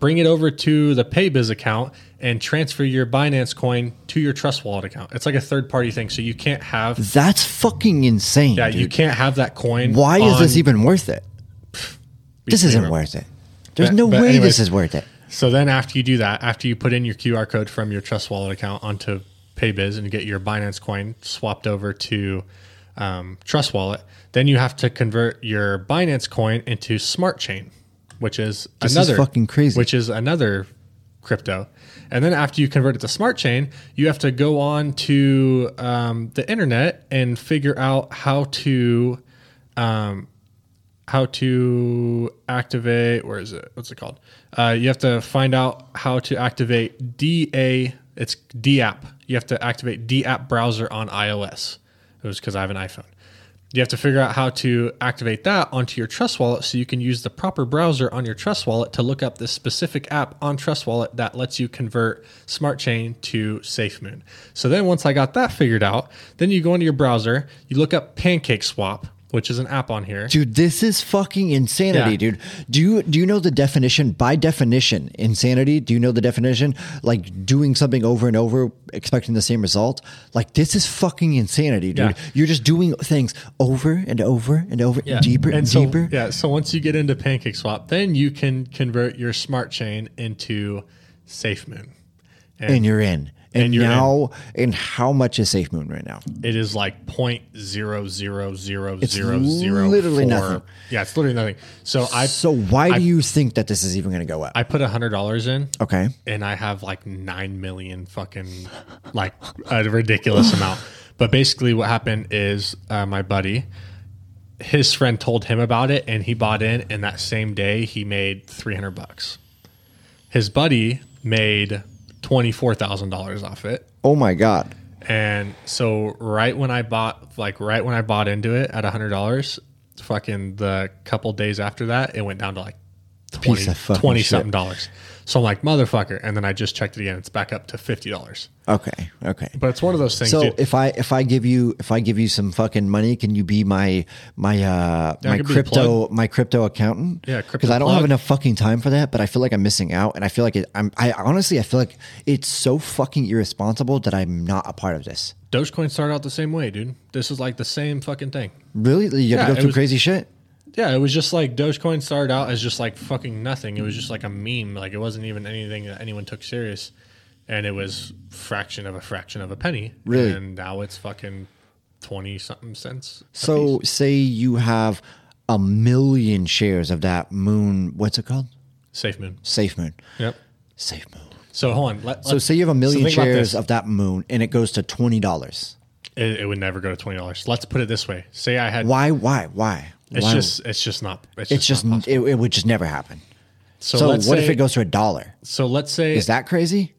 bring it over to the PayBiz account, and transfer your Binance coin to your Trust Wallet account. It's like a third-party thing, so you can't have... That's fucking insane, Yeah, dude. You can't have that coin. Why on, is this even worth it? This isn't remember. worth it. There's but, no but way anyways, this is worth it. So then after you do that, after you put in your Q R code from your Trust Wallet account onto PayBiz and get your Binance coin swapped over to um, Trust Wallet, then you have to convert your Binance coin into Smart Chain, which is this another... This is fucking crazy. Which is another... crypto. And then after you convert it to Smart Chain, you have to go on to um, the internet and figure out how to um, how to activate. Where is it? What's it called? Uh, you have to find out how to activate D A. It's D app. You have to activate D app browser on iOS. It was because I have an iPhone. You have to figure out how to activate that onto your Trust Wallet so you can use the proper browser on your Trust Wallet to look up this specific app on Trust Wallet that lets you convert Smart Chain to SafeMoon. So then once I got that figured out, then you go into your browser, you look up PancakeSwap, which is an app on here. Dude, this is fucking insanity, yeah. dude. Do you do you know the definition? By definition, insanity, do you know the definition? Like doing something over and over, expecting the same result? Like this is fucking insanity, dude. Yeah. You're just doing things over and over and over, yeah. and deeper and, and so, deeper. Yeah, so once you get into PancakeSwap, then you can convert your Smart Chain into SafeMoon. And, and you're in. And, and you're now, in, and how much is SafeMoon right now? It is like point zero zero zero it's zero zero. Literally four. Nothing. Yeah, it's literally nothing. So I. So why I, do you think that this is even going to go up? I put a hundred dollars in. Okay. And I have like nine million fucking, like a ridiculous amount. But basically, what happened is uh, my buddy, his friend told him about it, and he bought in. And that same day, he made three hundred bucks. His buddy made twenty-four thousand dollars off it. Oh my God. And so right when I bought, like right when I bought into it at a hundred dollars, fucking the couple days after that, it went down to like twenty, twenty something dollars. So I'm like, motherfucker. And then I just checked it again. It's back up to fifty dollars. Okay. Okay. But it's one of those things. So dude, if I, if I give you, if I give you some fucking money, can you be my, my, uh, yeah, my crypto, my crypto accountant? Yeah. Crypto Cause I don't plug. have enough fucking time for that, but I feel like I'm missing out. And I feel like it, I'm, I honestly, I feel like it's so fucking irresponsible that I'm not a part of this. Dogecoin started out the same way, dude. This is like the same fucking thing. Really? You have yeah, to go through was, crazy shit? Yeah, it was just like Dogecoin started out as just like fucking nothing. It was just like a meme. Like it wasn't even anything that anyone took serious. And it was fraction of a fraction of a penny. Really? And now it's fucking twenty something cents. So piece. Say you have a million shares of that moon. What's it called? SafeMoon. SafeMoon. Yep. SafeMoon. So hold on. Let, so say you have a million shares of that moon and it goes to twenty dollars. It, it would never go to twenty dollars. Let's put it this way. Say I had. Why, why, why? It's Why? just, it's just not, it's, it's just, just it, it would just never happen. So, so let's what say, if it goes to a dollar? So let's say, is that crazy?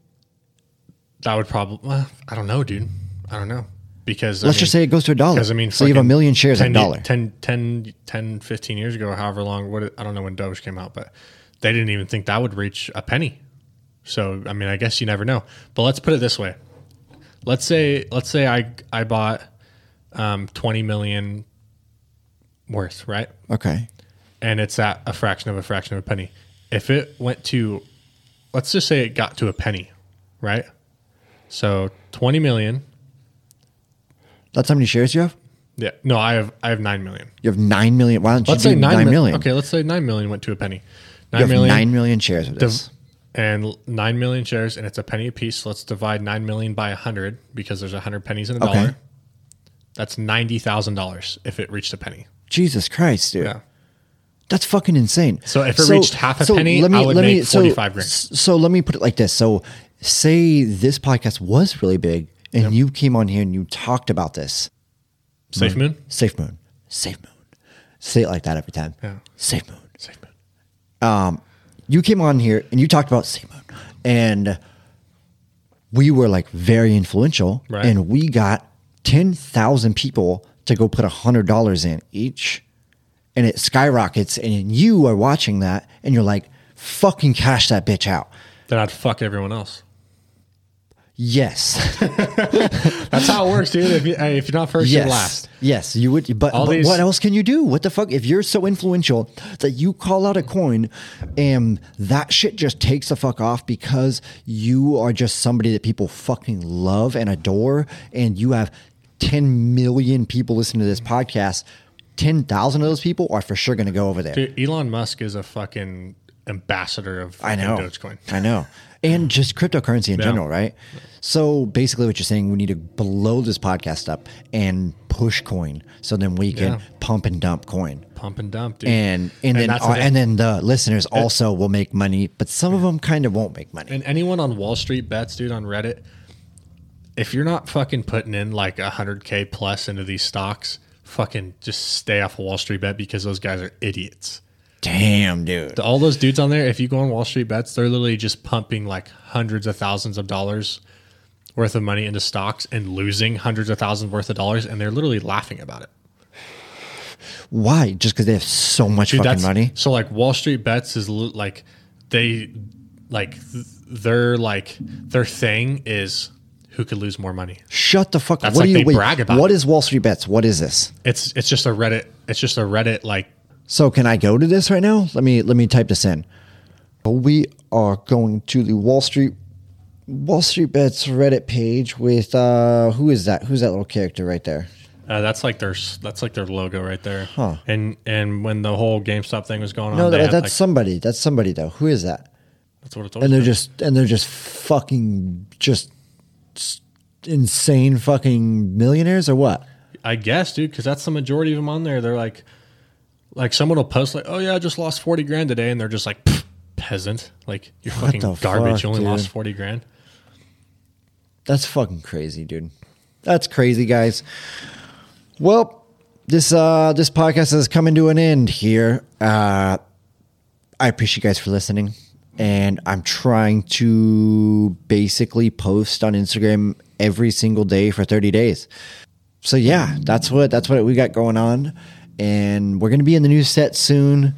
That would probably, well, I don't know, dude. I don't know because let's I mean, just say it goes to a dollar. I mean, so you have a million shares at a dollar. ten, ten, ten, fifteen years ago, however long, what, I don't know when Doge came out, but they didn't even think that would reach a penny. So, I mean, I guess you never know, but let's put it this way. Let's say, let's say I, I bought, um, twenty million worth, right? Okay. And it's at a fraction of a fraction of a penny. If it went to, let's just say it got to a penny, right? So twenty million. That's how many shares you have? Yeah. No, I have I have nine million. You have nine million? Why don't you let's do say nine, nine million? Okay, let's say nine million went to a penny. nine you have million, nine million shares of this. Div- and nine million shares, and it's a penny a piece. So let's divide nine million by one hundred because there's one hundred pennies in a okay. dollar. That's ninety thousand dollars if it reached a penny. Jesus Christ, dude. Yeah. That's fucking insane. So if it so, reached half a so penny, let me, I would let make me, forty-five so, grand. So let me put it like this. So say this podcast was really big and yep. you came on here and you talked about this. SafeMoon? SafeMoon. SafeMoon. Say it like that every time. Yeah. SafeMoon. SafeMoon. Um, you came on here and you talked about SafeMoon. And we were like very influential. Right. And we got ten thousand people to go put one hundred dollars in each, and it skyrockets, and you are watching that, and you're like, fucking cash that bitch out. Then I'd fuck everyone else. Yes. That's how it works, dude. If, you, if you're not first, yes. you're last. Yes, you would. But, but these... what else can you do? What the fuck? If you're so influential that you call out a coin and that shit just takes the fuck off because you are just somebody that people fucking love and adore, and you have ten million people listen to this podcast, ten thousand of those people are for sure going to go over there. Dude, Elon Musk is a fucking ambassador of I know, Dogecoin. I know. And just cryptocurrency in yeah. general, right? So basically what you're saying, we need to blow this podcast up and push coin so then we can yeah. pump and dump coin. Pump and dump, dude. And, and, and, then, uh, and then the listeners it, also will make money, but some of them kind of won't make money. And anyone on Wall Street Bets, dude, on Reddit, if you're not fucking putting in like one hundred K plus into these stocks, fucking just stay off of Wall Street Bet because those guys are idiots. Damn, dude. All those dudes on there, if you go on Wall Street Bets, they're literally just pumping like hundreds of thousands of dollars worth of money into stocks and losing hundreds of thousands worth of dollars, and they're literally laughing about it. Why? Just because they have so much dude, fucking money? So like Wall Street Bets is like, they, like, they're like, their thing is... who could lose more money? Shut the fuck up. That's what like do you they wait, brag about. What is Wall Street Bets? What is this? It's it's just a Reddit. It's just a Reddit like. So can I go to this right now? Let me let me type this in. We are going to the Wall Street Wall Street Bets Reddit page with uh, who is that? Who's that little character right there? Uh, that's like their that's like their logo right there. Huh. And and when the whole GameStop thing was going on, no, that, that's like, somebody. That's somebody though. Who is that? That's what it's. And they're about. just and they're just fucking just. insane fucking millionaires or what? I guess, dude, because that's the majority of them on there. They're like, like someone will post like, oh yeah, I just lost forty grand today, and they're just like, peasant, like you're what fucking garbage. Fuck, you only dude. lost forty grand. That's fucking crazy, dude. That's crazy, guys. Well, this uh this podcast is coming to an end here. Uh, I appreciate you guys for listening, and I'm trying to basically post on Instagram every single day for thirty days. So yeah, that's what that's what we got going on, and we're gonna be in the new set soon.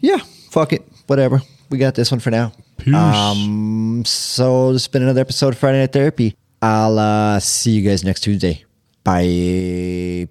Yeah, fuck it, whatever. We got this one for now. Peace. Um, so this has been another episode of Friday Night Therapy. I'll uh, see you guys next Tuesday. Bye.